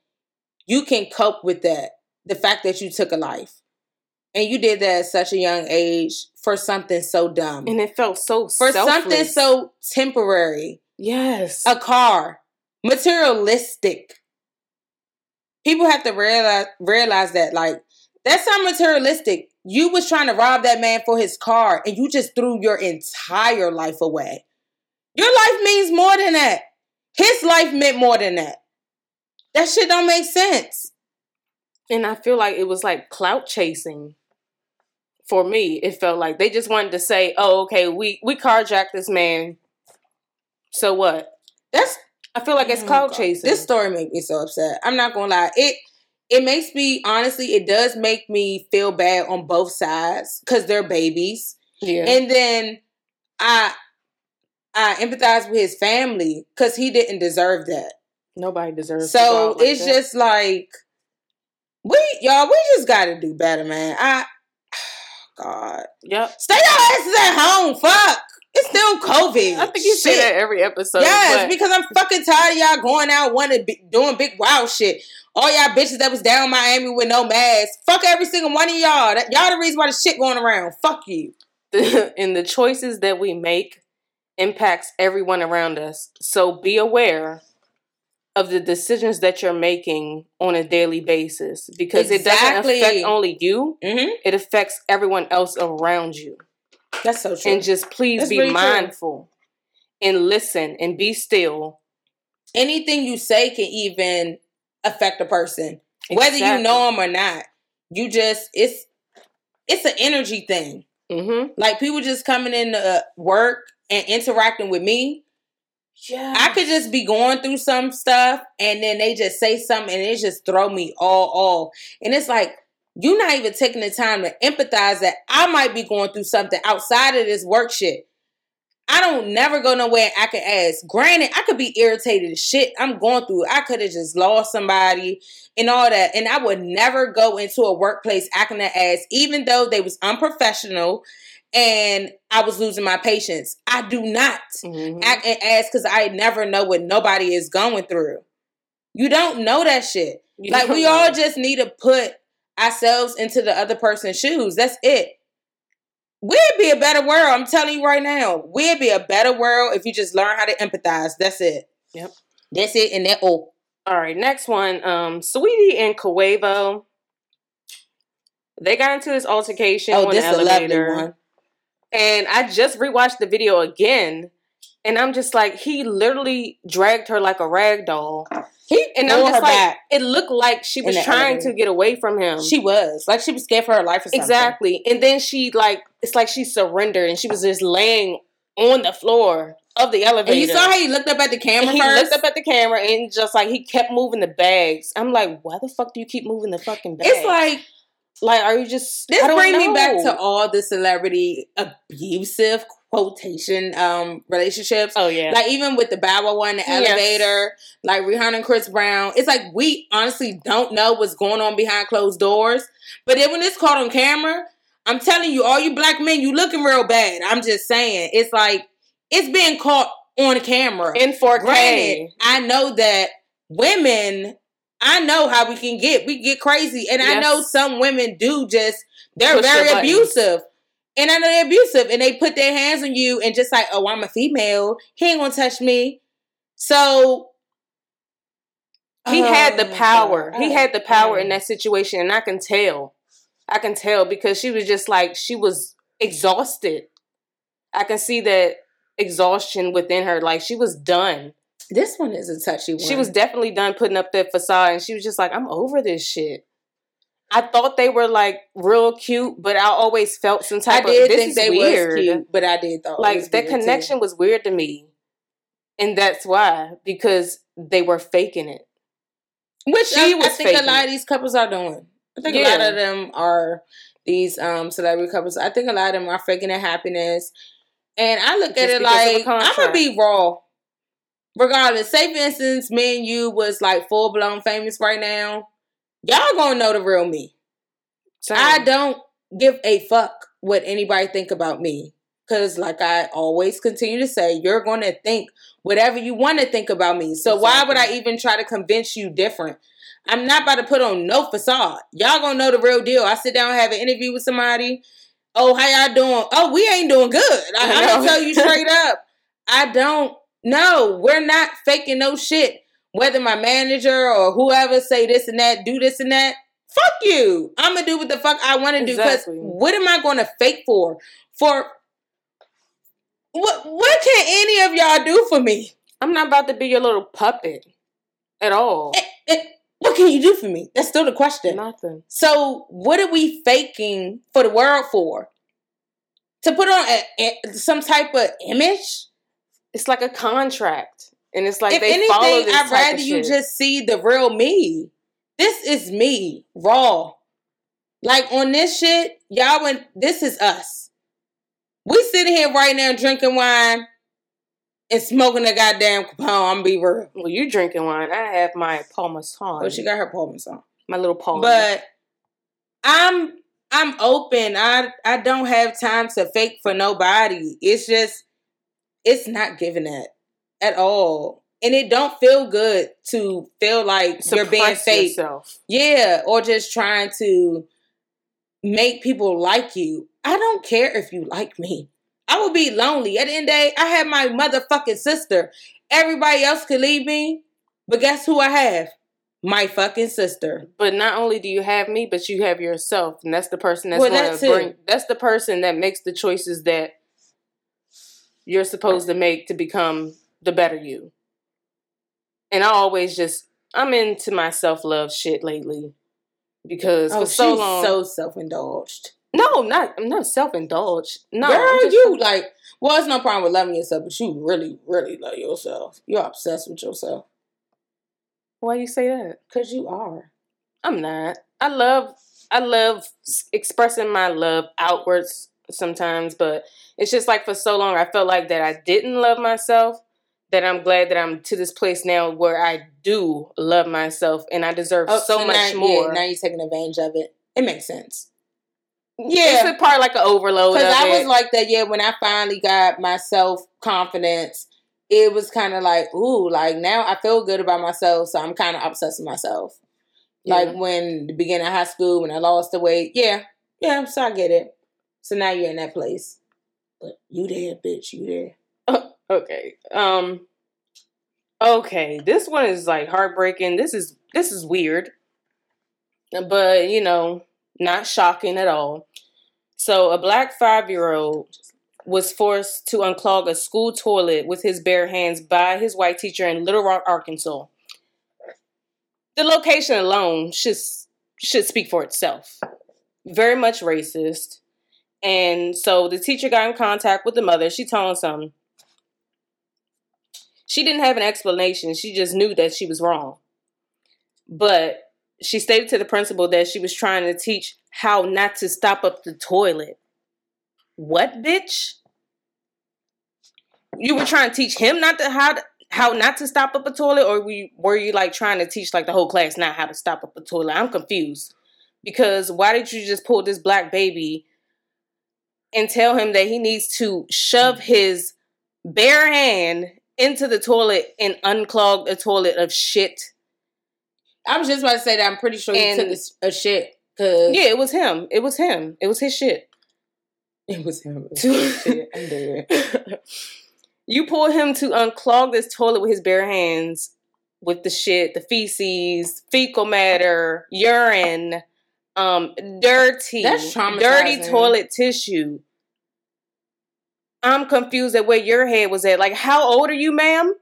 you can cope with that, the fact that you took a life. And you did that at such a young age for something so dumb. And it felt so selfless. For something so temporary. Yes. A car. Materialistic. People have to realize that, like, that's not materialistic. You was trying to rob that man for his car, and you just threw your entire life away. Your life means more than that. His life meant more than that. That shit don't make sense. And I feel like it was like clout chasing. For me, it felt like they just wanted to say, oh, okay, we carjacked this man. So what? I feel like it's clout chasing. This story made me so upset. I'm not going to lie. It it makes me, honestly, it does make me feel bad on both sides because they're babies. Yeah. And then I empathize with his family because he didn't deserve that. Nobody deserves. So it's just like, we just got to do better, man. God. Yep. Stay your asses at home. Fuck. It's still COVID. I think you say that every episode. Yes, but... because I'm fucking tired of y'all going out doing big wild shit. All y'all bitches that was down Miami with no masks. Fuck every single one of y'all. Y'all the reason why the shit going around. Fuck you. And the choices that we make impacts everyone around us. So be aware of the decisions that you're making on a daily basis. Because it doesn't affect only you. Mm-hmm. It affects everyone else around you. That's so true. And just please be mindful and listen and be still. Anything you say can even affect a person, whether you know them or not. You just, it's an energy thing. Mm-hmm. Like people just coming into work and interacting with me. Yeah, I could just be going through some stuff and then they just say something and it just throw me all off. And it's like, you're not even taking the time to empathize that I might be going through something outside of this work shit. I don't never go nowhere I can ask. Granted, I could be irritated as shit. I'm going through it. I could have just lost somebody and all that. And I would never go into a workplace acting that ass, even though they was unprofessional and I was losing my patience. I do not act and ask because I never know what nobody is going through. You don't know that shit. Like, we all just need to put ourselves into the other person's shoes. That's it. We'd be a better world. I'm telling you right now. We'd be a better world if you just learn how to empathize. That's it. Yep. That's it. And that all. All right. Next one. Sweetie and Quavo. They got into this altercation on the elevator. A lovely one. And I just rewatched the video again. And I'm just like, he literally dragged her like a rag doll. And I'm just like, back. It looked like she was trying to get away from him. She was. Like, she was scared for her life or something. Exactly. And then she, like, it's like she surrendered and she was just laying on the floor of the elevator. And you saw how he looked up at the camera first? He looked up at the camera and just, like, he kept moving the bags. I'm like, why the fuck do you keep moving the fucking bags? It's like... Like, are you just... This brings me back to all the celebrity abusive quotation relationships. Oh, yeah. Like, even with the Bow Wow one, the elevator, like Rihanna and Chris Brown. It's like, we honestly don't know what's going on behind closed doors. But then when it's caught on camera, I'm telling you, all you black men, you looking real bad. I'm just saying. It's like, it's being caught on camera. In 4K. Granted, I know that women... I know how we can get. We get crazy. And I know some women do just, they're push very abusive. And I know they're abusive. And they put their hands on you and just like, oh, I'm a female. He ain't gonna touch me. So. He had the power. He had the power in that situation. And I can tell. I can tell because she was just like, she was exhausted. I can see that exhaustion within her. Like she was done. This one is a touchy one. She was definitely done putting up that facade and she was just like, I'm over this shit. I thought they were like real cute, but I always felt some type of, this is weird. I did think they was cute, but I did thought like that connection too was weird to me. And that's why, because they were faking it. Which I think a lot of these couples are doing. I think a lot of them are these celebrity couples. I think a lot of them are faking their happiness. And I look at it like, I'm going to be raw. Regardless, say for instance, me and you was like full blown famous right now. Y'all gonna know the real me. Same. I don't give a fuck what anybody think about me. Cause like I always continue to say, you're gonna think whatever you want to think about me. So why would I even try to convince you different? I'm not about to put on no facade. Y'all gonna know the real deal. I sit down and have an interview with somebody. Oh, how y'all doing? Oh, we ain't doing good. I'm gonna tell you straight up. No, we're not faking no shit. Whether my manager or whoever say this and that, do this and that, fuck you. I'm going to do what the fuck I want to do. Because what am I going to fake for? What can any of y'all do for me? I'm not about to be your little puppet at all. What can you do for me? That's still the question. Nothing. So what are we faking for the world for? To put on some type of image? It's like a contract. And it's like, if they anything, follow this I'd rather you just see the real me This is me, raw. Like, on this shit, y'all, this is us. We sitting here right now drinking wine and smoking a goddamn Capone. I'm be real. Well, you drinking wine. I have my Paul Masson. Oh, she got her Paul Masson. My little Paul. But I'm open. I don't have time to fake for nobody. It's just, it's not giving that at all. And it don't feel good to feel like suppress you're being fake. Yourself. Yeah, or just trying to make people like you. I don't care if you like me. I will be lonely. At the end of the day, I have my motherfucking sister. Everybody else could leave me, but guess who I have? My fucking sister. But not only do you have me, but you have yourself. And that's the person that's going to bring... That's the person that makes the choices that you're supposed to make to become the better you. And I always just... I'm into my self-love shit lately. Because for so long... so self-indulged. No, I'm not self-indulged. No, girl, you like... Well, it's no problem with loving yourself, but you really, really love yourself. You're obsessed with yourself. Why you say that? Because you are. I'm not. I love expressing my love outwards sometimes, but it's just like for so long I felt like that I didn't love myself, that I'm glad that I'm to this place now where I do love myself and I deserve so much more. Yeah, now you're taking advantage of it. It makes sense. Yeah. It's a part like an overload. Because I was like that, yeah, when I finally got my self-confidence, it was kind of like, ooh, like now I feel good about myself, so I'm kind of obsessed with myself. Yeah. Like when the beginning of high school, when I lost the weight. Yeah, so I get it. So now you're in that place. But you there, bitch, you there. Oh, okay. Okay, this one is like heartbreaking. This is weird. But, you know, not shocking at all. So a black 5-year-old... was forced to unclog a school toilet with his bare hands by his white teacher in Little Rock, Arkansas. The location alone should speak for itself. Very much racist. And so the teacher got in contact with the mother. She told him something. She didn't have an explanation. She just knew that she was wrong. But she stated to the principal that she was trying to teach how not to stop up the toilet. What, bitch? You were trying to teach him how not to stop up a toilet, or were you like trying to teach like the whole class not how to stop up a toilet? I'm confused, because why did you just pull this black baby and tell him that he needs to shove his bare hand into the toilet and unclog a toilet of shit? I was just about to say that I'm pretty sure he took a shit. Yeah, it was him. It was him. It was his shit. It was him. You pulled him to unclog this toilet with his bare hands, with the shit, the feces, fecal matter, urine, dirty toilet tissue. I'm confused at where your head was at. Like, how old are you, ma'am?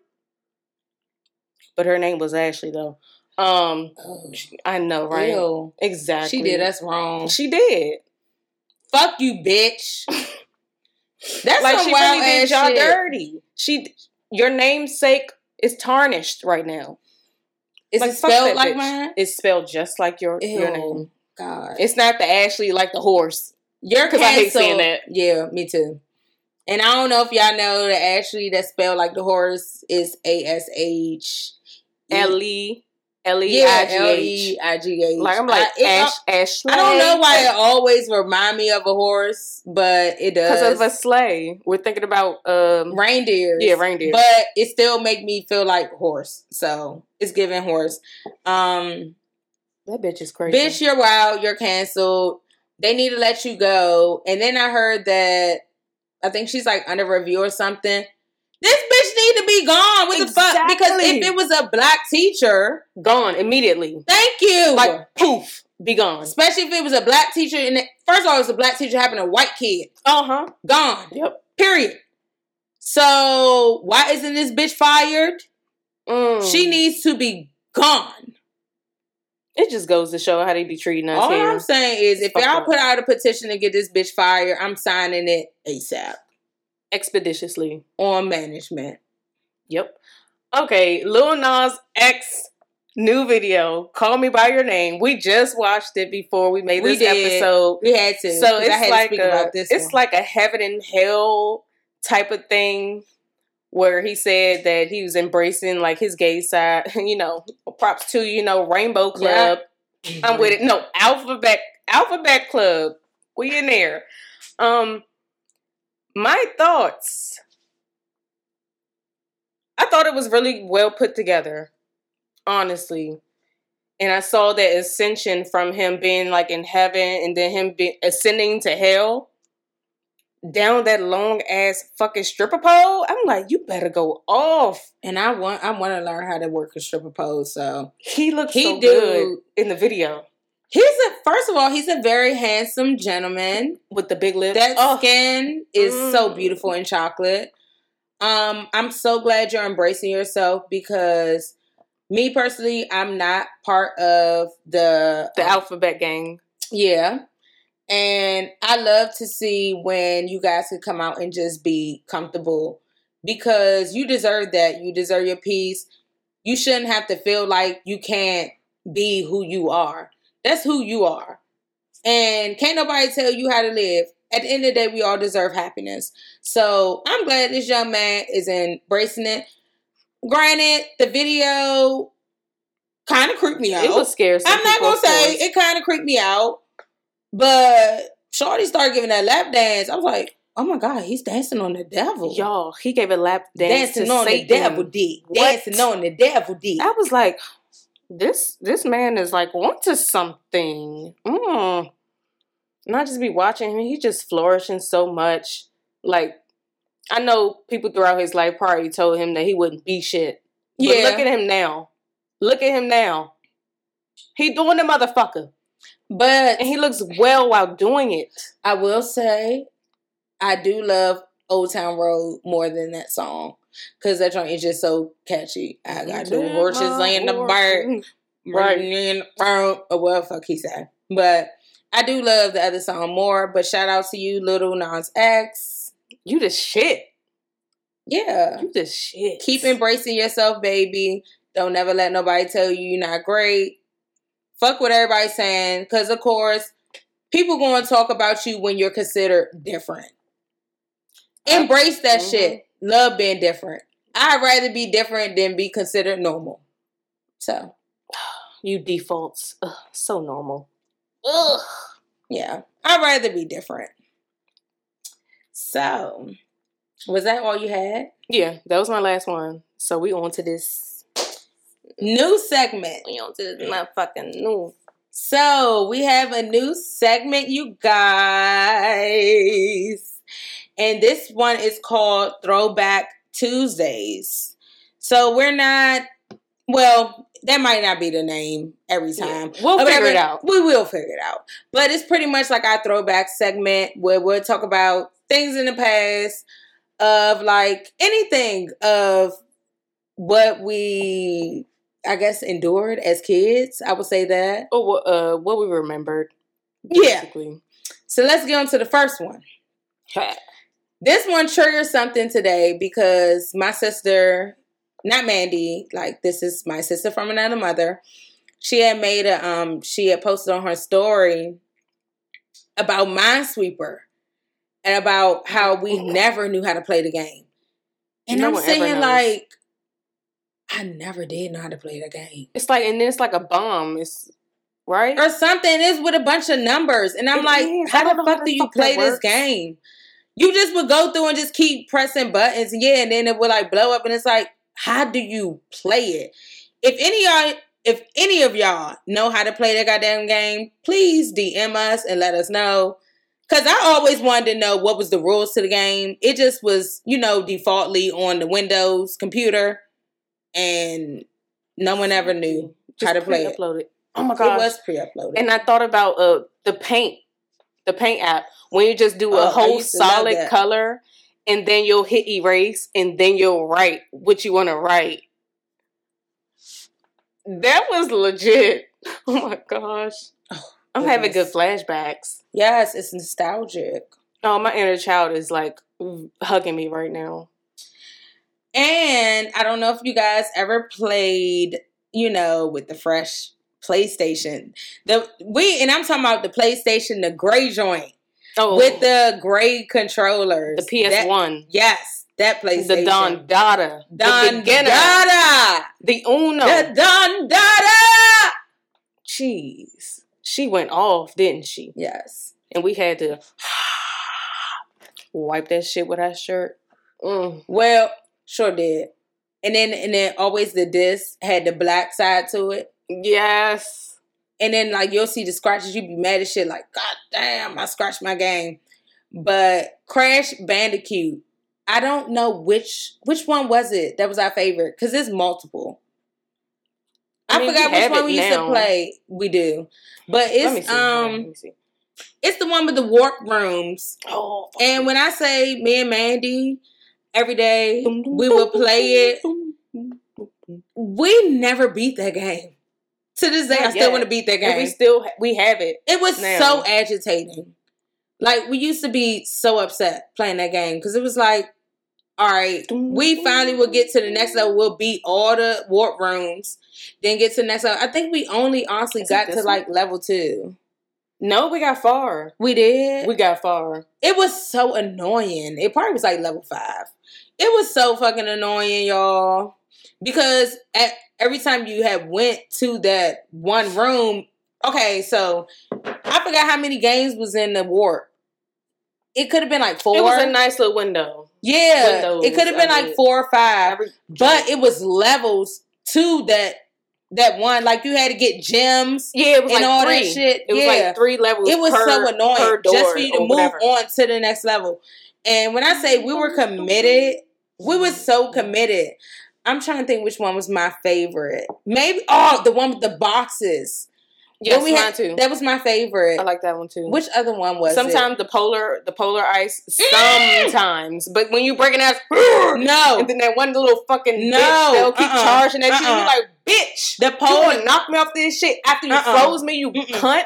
But her name was Ashley, though. I know, right? Ew. Exactly. She did us wrong. She did. Fuck you, bitch. That's like she really did y'all dirty. Your namesake is tarnished right now. Is it spelled like mine? It's spelled just like your name. God, it's not the Ashley like the horse. You're canceled. I hate saying that. Yeah, me too. And I don't know if y'all know that Ashley that's spelled like the horse is ASHLE. L-E-I-G-H. Like, I'm like, Ashley. I don't know why it always remind me of a horse, but it does. Because of a sleigh. We're thinking about... reindeers. Yeah, reindeer. But it still make me feel like horse. So, it's giving horse. That bitch is crazy. Bitch, you're wild. You're canceled. They need to let you go. And then I heard that... I think she's like under review or something. This bitch need to be gone. What the fuck? Because if it was a black teacher... Gone immediately. Thank you. Like, poof. Be gone. Especially if it was a black teacher. And first of all, it was a black teacher having a white kid. Uh-huh. Gone. Yep. Period. So, why isn't this bitch fired? She needs to be gone. It just goes to show how they be treating us all here. All I'm saying is, if y'all put out a petition to get this bitch fired, I'm signing it ASAP. Expeditiously. On management. Yep. Okay, Lil Nas X New video, Call Me By Your Name. We just watched it before we made this episode. We had to. So it's like a heaven and hell type of thing where he said that he was embracing like his gay side. You know, props to, you know, Rainbow Club. Yeah. I'm with it. No, Alphabet Club. We in there. My thoughts. I thought it was really well put together, honestly. And I saw that ascension from him being like in heaven and then him ascending to hell down that long ass fucking stripper pole. I'm like, you better go off. And I want to learn how to work a stripper pole. So he looks so good in the video. First of all, he's a very handsome gentleman with the big lips. That skin is so beautiful in chocolate. I'm so glad you're embracing yourself, because me personally, I'm not part of the alphabet gang. Yeah. And I love to see when you guys could come out and just be comfortable, because you deserve that. You deserve your peace. You shouldn't have to feel like you can't be who you are. That's who you are. And can't nobody tell you how to live. At the end of the day, we all deserve happiness. So I'm glad this young man is embracing it. Granted, the video kind of creeped me out. It was scary. I'm not going to say it kind of creeped me out. But Shorty started giving that lap dance. I was like, oh my God, he's dancing on the devil. Y'all, he gave a lap dance to Satan. Dancing on the devil dick. I was like, this man is like onto something. Not just be watching him. He's just flourishing so much. Like, I know people throughout his life probably told him that he wouldn't be shit. Yeah. But look at him now. He doing the motherfucker. But he looks well while doing it. I will say, I do love Old Town Road more than that song. Because that joint is just so catchy. I got the horses laying the bark. Right. In the front. Oh, well, fuck, he said. But I do love the other song more, but shout out to you, Lil Nas X. You the shit. Yeah. You the shit. Keep embracing yourself, baby. Don't never let nobody tell you you're not great. Fuck what everybody's saying, because, of course, people going to talk about you when you're considered different. Embrace that shit. Love being different. I'd rather be different than be considered normal. So. You defaults. Ugh, so normal. Ugh. Yeah. I'd rather be different. So, was that all you had? Yeah, that was my last one. So, we on to this new segment. We on to this motherfucking new. So, we have a new segment, you guys. And this one is called Throwback Tuesdays. So, we're not... Well... That might not be the name every time. Yeah, we'll figure it out. We will figure it out. But it's pretty much like our throwback segment where we'll talk about things in the past of like anything of what we, I guess, endured as kids. I would say that. Or what we remembered. Basically. Yeah. So let's get on to the first one. This one triggers something today because my sister... Not Mandy, like this is my sister from another mother. She had posted on her story about Minesweeper and about how we never knew how to play the game. And no I'm saying like, I never did know how to play the game. It's like, and then it's like a bomb. It's right. Or something. It's with a bunch of numbers. And I'm like, how the fuck do you play this game? You just would go through and just keep pressing buttons. Yeah. And then it would like blow up and it's like, how do you play it? If any of y'all know how to play that goddamn game, please DM us and let us know. Because I always wanted to know what was the rules to the game. It just was, you know, defaultly on the Windows computer. And no one ever knew how to play it. Oh, my God. It was pre-uploaded. And I thought about the paint app. When you just do a whole solid color. And then you'll hit erase, and then you'll write what you want to write. That was legit. Oh, my gosh. I'm having good flashbacks. Yes, it's nostalgic. Oh, my inner child is, like, hugging me right now. And I don't know if you guys ever played you know, with the fresh PlayStation. And I'm talking about the PlayStation, the gray joint. Oh. With the gray controllers. The PS1. Yes. That PlayStation. The Don Dada. Don Dada. The Uno. The Don Dada. Jeez. She went off, didn't she? Yes. And we had to wipe that shit with our shirt. Mm. Well, sure did. And then always the disc had the black side to it. Yes. And then, like, you'll see the scratches. You'd be mad as shit, like, God damn, I scratched my game. But Crash Bandicoot, I don't know which one was it that was our favorite, because it's multiple. I mean, forgot which one we used to play. We do. But it's it's the one with the warp rooms. Oh, and when I say me and Mandy, every day we would play it. We never beat that game. To this day, I still want to beat that game. And we have it. It was so agitating. Like, we used to be so upset playing that game, because it was like, all right, we finally will get to the next level. We'll beat all the warp rooms, then get to the next level. I think we only honestly got to like level 2. No, we got far. We did? We got far. It was so annoying. It probably was like level 5. It was so fucking annoying, y'all. Because every time you had went to that one room, okay, so I forgot how many games was in the warp. It could have been like 4. It was a nice little window. Yeah. It could have been like 4 or 5. But it was levels to that one. Like, you had to get gems. Yeah, it was, and like all 3. That shit. It was like 3 levels. It was so annoying just for you to move on to the next level. And when I say we were committed, we were so committed. I'm trying to think which one was my favorite. Maybe, the one with the boxes. Yes, mine too. That was my favorite. I like that one too. Which other one was sometimes it? the polar ice, sometimes. But when you break an ass, no. And then that one little fucking bitch, they'll keep charging that shit. You're like, bitch, the polar knocked me off this shit after you froze me, you cunt.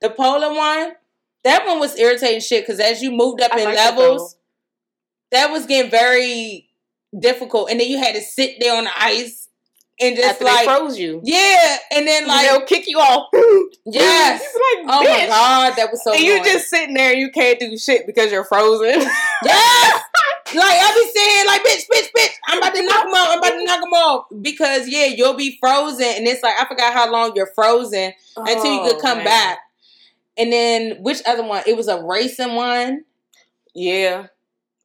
The polar one, that one was irritating shit, because as you moved up in levels, that was getting very difficult. And then you had to sit there on the ice and just after like they froze you. Yeah. And then like they'll kick you off. Yes. Like, oh my God, that was so annoying. And you just sitting there and you can't do shit because you're frozen. Yes. Like, I'll be sitting here like, bitch, I'm about to knock them off. Because you'll be frozen, and it's like, I forgot how long you're frozen until you could come back. And then which other one? It was a racing one. Yeah.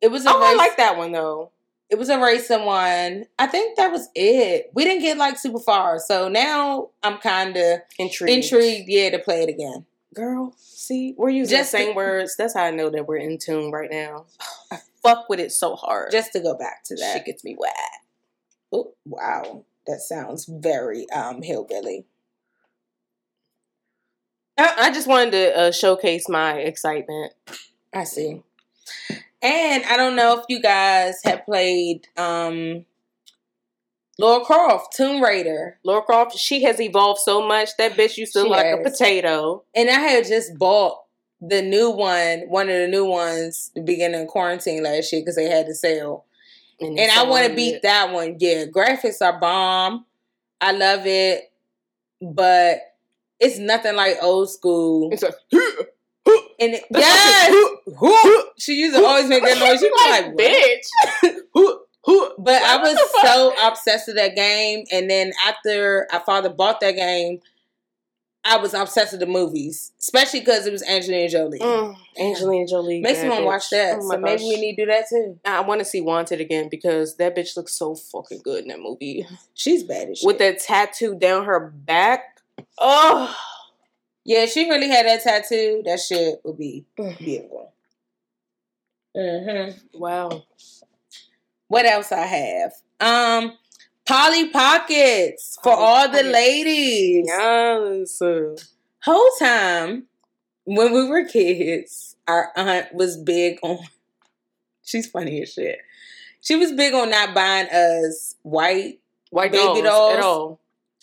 It was a race. I like that one though. It was a racing one. I think that was it. We didn't get like super far. So now I'm kind of intrigued, to play it again. Girl, see, we're using just the same words. That's how I know that we're in tune right now. I fuck with it so hard. Just to go back to that. She gets me wet. Oh, wow. That sounds very hillbilly. I just wanted to showcase my excitement. I see. And I don't know if you guys have played Lara Croft, Tomb Raider. Lara Croft, she has evolved so much. That bitch used to look like a potato. And I had just bought the new one of the new ones, the beginning of quarantine last year, because they had the sale. And I want to beat that one. Yeah, graphics are bomb. I love it. But it's nothing like old school. It's and she used to always make that noise. She was like, bitch. But I was so obsessed with that game. And then after my father bought that game, I was obsessed with the movies. Especially because it was Angelina Jolie. Angelina Jolie. Makes me want to watch that. So maybe we need to do that too. I want to see Wanted again, because that bitch looks so fucking good in that movie. She's bad as shit. With that tattoo down her back. Oh. Yeah, she really had that tattoo. That shit would be beautiful. Mm-hmm. Wow. What else I have? Polly Pockets for all the ladies. Yes. Whole time when we were kids, our aunt was big on... She's funny as shit. She was big on not buying us white baby dolls at all.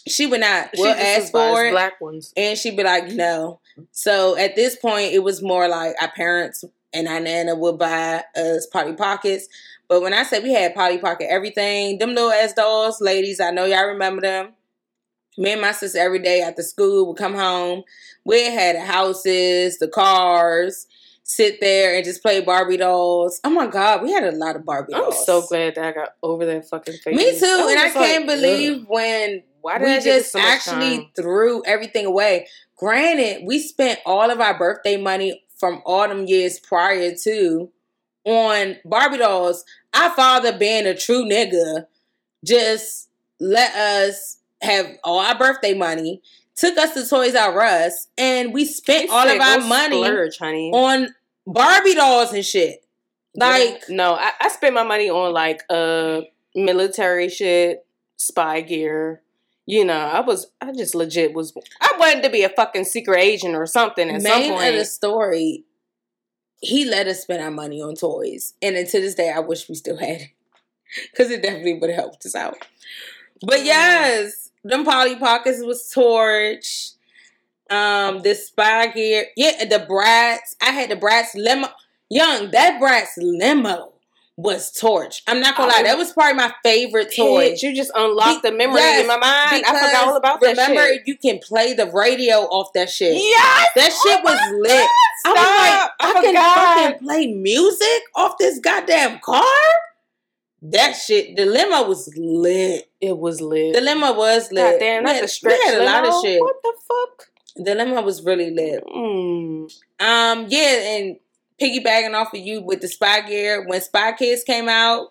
She would not. She would ask for it, black ones, and she'd be like, "No." So at this point, it was more like our parents and our nana would buy us Polly Pockets. But when I say we had Polly Pocket everything, them little ass dolls, ladies, I know y'all remember them. Me and my sister every day after school would come home. We had the houses, the cars, sit there and just play Barbie dolls. Oh my God, we had a lot of Barbie dolls. I'm so glad that I got over that fucking phase. Me too, and I can't believe when we just actually threw everything away. Granted, we spent all of our birthday money from all them years prior to on Barbie dolls. Our father, being a true nigga, just let us have all our birthday money, took us to Toys R Us, and we spent all of our money on Barbie dolls and shit. Like, no, I spent my money on like military shit, spy gear. You know, I wanted to be a fucking secret agent or something at some point. Main of the story, he let us spend our money on toys. And to this day, I wish we still had it. Because it definitely would have helped us out. But yes, them Polly Pockets was torch. The spy gear. Yeah, the Bratz. I had the Bratz limo. That Bratz limo was torch. I'm not gonna lie, that was probably my favorite toy. You just unlocked the memory in my mind. I forgot all about that shit. Remember, you can play the radio off that shit. Yes! That shit was lit. God, I can fucking play music off this goddamn car? That shit, the limo was lit. It was lit. The limo was lit. God damn, that's a stretch. We had a lot of shit. What the fuck? The limo was really lit. Yeah, and piggybacking off of you with the spy gear, when Spy Kids came out,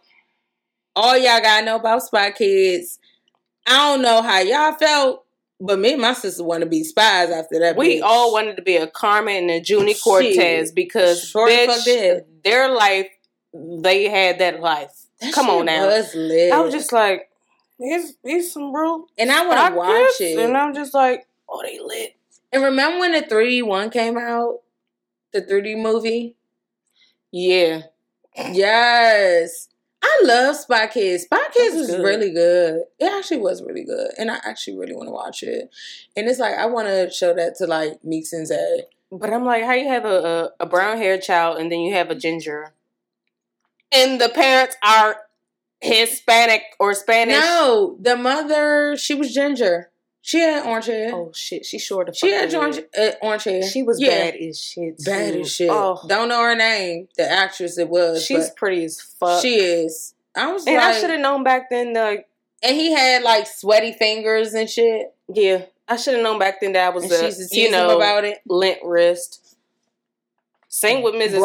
all y'all gotta know about Spy Kids. I don't know how y'all felt, but me and my sister wanted to be spies after that. We all wanted to be a Carmen and a Junie Cortez because their life, they had that life. That Come on now. Was lit. I was just like, here's some real. And I want to watch it. And I'm just like, oh, they lit. And remember when the 3D one came out? The 3D movie? Yeah. Yes. I love Spy Kids. Spy Kids was really good. It actually was really good. And I actually really want to watch it. And it's like, I want to show that to like Meeks and Zay. But I'm like, how you have a brown haired child and then you have a ginger? And the parents are Hispanic or Spanish? No. The mother, she was ginger. She had orange hair. Oh, shit. She sure the fuck did. She had orange hair. She was bad as shit, too. Bad as shit. Oh. Don't know her name. The actress it was. She's pretty as fuck. She is. I should have known back then. And he had, like, sweaty fingers and shit. Yeah. I should have known back then that I was, about it. Lint wrist. Same with Mrs.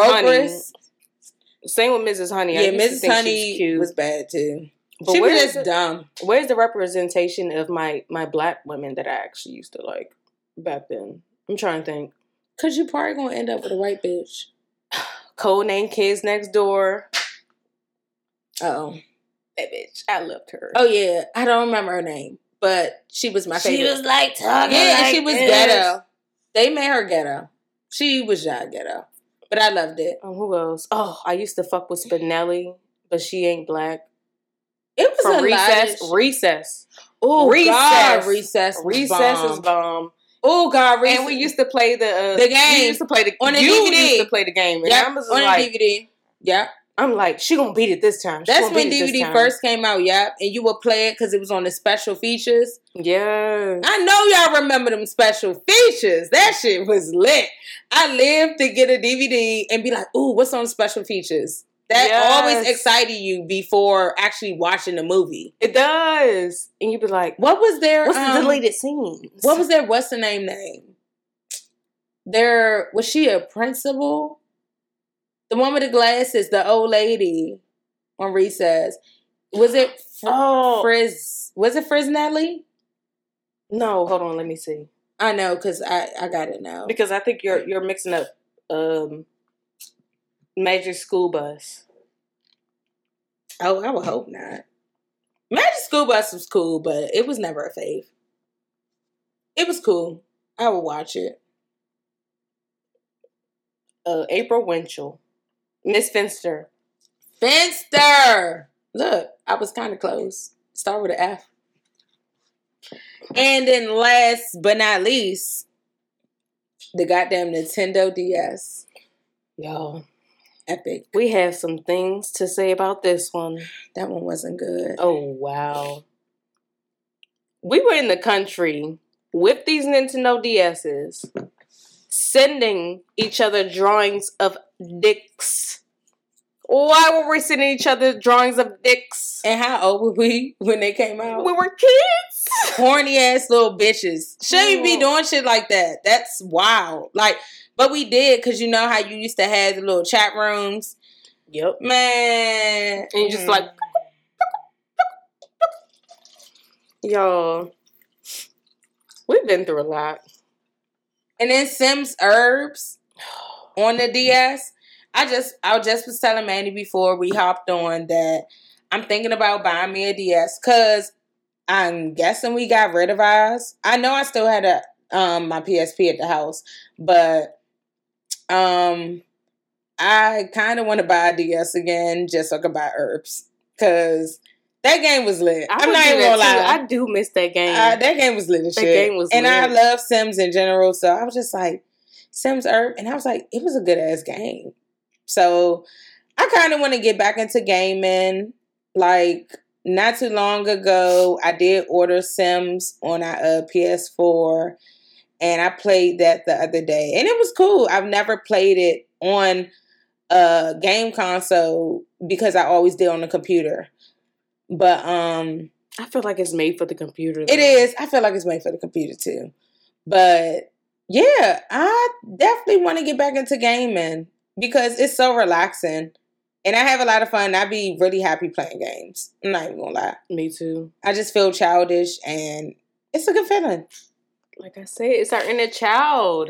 Honey. Yeah, Mrs. Honey was bad, too. But she was just dumb. Where's the representation of my black women that I actually used to like back then? I'm trying to think. Because you're probably going to end up with a white bitch. Codename Kids Next Door. Uh-oh. That bitch. I loved her. Oh, yeah. I don't remember her name. But she was my favorite. She was like talking like she was this. Ghetto. They made her ghetto. She was y'all ghetto. But I loved it. Oh, who else? Oh, I used to fuck with Spinelli, but she ain't black. It was a Recess. Recess. Oh, God. Recess is bomb. Oh, God. Recess. And we used to play the game. Used to play the game. Yeah. On the DVD. Yeah. I'm like, she going to beat it this time. That's when DVD first came out. Yeah. And you would play it because it was on the special features. Yeah. I know y'all remember them special features. That shit was lit. I lived to get a DVD and be like, ooh, what's on special features? That always excited you before actually watching the movie. It does. And you'd be like, what's the deleted scenes? What was their what's the name? Was she a principal? The one with the glasses, the old lady on Recess. Was it Frizz? Was it Frizz Natalie? No, hold on, let me see. I know, because I got it now. Because I think you're mixing up Magic School Bus. Oh, I would hope not. Magic School Bus was cool, but it was never a fave. It was cool. I would watch it. April Winchell. Miss Finster. Look, I was kind of close. Start with an F. And then last but not least, the goddamn Nintendo DS. Y'all. Epic. We have some things to say about this one. That one wasn't good. Oh, wow. we were in the country with these Nintendo DSs sending each other drawings of dicks. Why were we sending each other drawings of dicks? And how old were we when they came out? We were kids. Horny ass little bitches. Shouldn't be doing shit like that. That's wild. Like, but we did, because you know how you used to have the little chat rooms? Yep. Man. And you just like... Y'all, we've been through a lot. And then Sims Herbs on the DS. I just was telling Mandy before we hopped on that I'm thinking about buying me a DS, because I'm guessing we got rid of ours. I know I still had a my PSP at the house, but I kind of want to buy a DS again just so I can buy Herbs, because that game was lit. I'm not even gonna lie. I do miss that game. That game was lit as shit. That game was lit. And I love Sims in general, so I was just like, Sims Herb, and I was like, it was a good ass game. So I kind of want to get back into gaming. Like, not too long ago, I did order Sims on our PS4, and I played that the other day, and it was cool. I've never played it on a game console because I always did on the computer. But I feel like it's made for the computer, though. It is. I feel like it's made for the computer too. But yeah, I definitely want to get back into gaming, because it's so relaxing. And I have a lot of fun. I be really happy playing games. I'm not even gonna lie. Me too. I just feel childish, and it's a good feeling. Like I said, it's our inner child.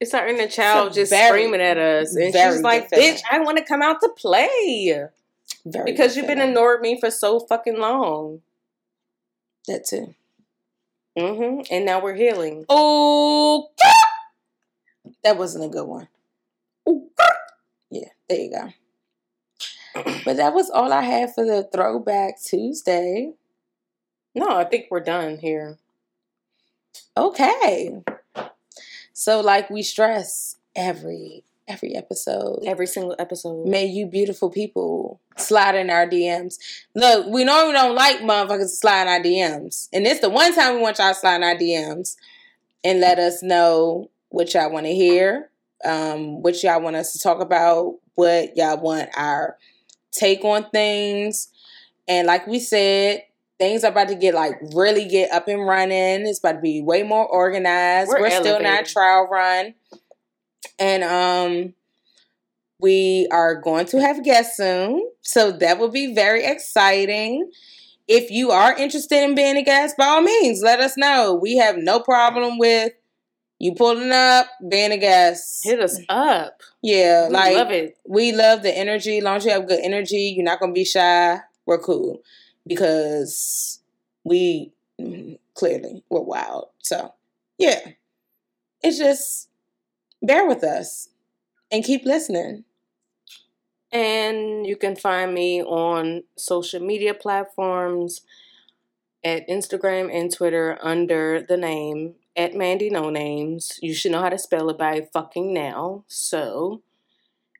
It's our inner child just screaming at us. And she's like, bitch, I want to come out to play. Because you've been ignoring me for so fucking long. That too. Mm-hmm. And now we're healing. Oh, that wasn't a good one. Ooh. Yeah, there you go. But that was all I had for the Throwback Tuesday. No, I think we're done here. Okay. So, like we stress every episode. Every single episode. May you beautiful people slide in our DMs. Look, we normally don't like motherfuckers to slide in our DMs. And it's the one time we want y'all to slide in our DMs and let us know what y'all want to hear, what y'all want us to talk about, what y'all want our take on things. And like we said, things are about to get, like, really get up and running. It's about to be way more organized. We're still in our trial run. And we are going to have guests soon, so that will be very exciting. If you are interested in being a guest, by all means, let us know. We have no problem with you pulling up, being a guest. Hit us up. Yeah, we love it. We love the energy. As long as you have good energy, you're not gonna be shy. We're cool, because we clearly were wild. So yeah, it's just. Bear with us and keep listening. And you can find me on social media platforms at Instagram and Twitter under the name at Mandy No Names. You should know how to spell it by fucking now. So,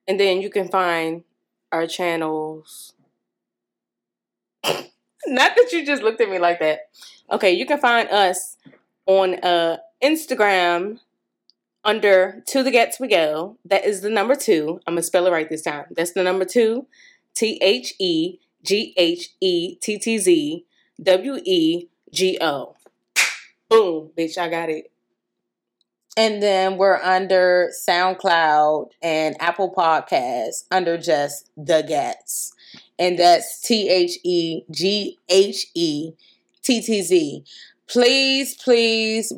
and then you can find our channels. Not that you just looked at me like that. Okay, you can find us on Instagram. Under To The Ghettz We Go, that is the number 2. I'm going to spell it right this time. That's the number 2, THEGHETTZWEGO. Boom, bitch, I got it. And then we're under SoundCloud and Apple Podcasts under just The Ghettz. And that's THEGHETTZ. Please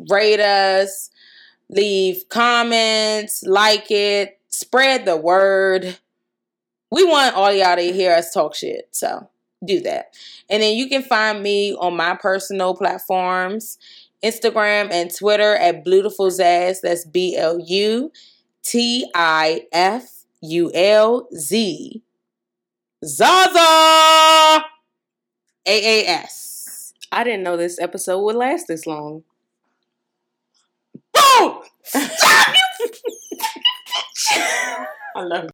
rate us. Leave comments, like it, spread the word. We want all y'all to hear us talk shit, so do that. And then you can find me on my personal platforms, Instagram and Twitter at BlutifulZazz. That's BlutifulZ. Zaza! AAS. I didn't know this episode would last this long. Stop you! I love you.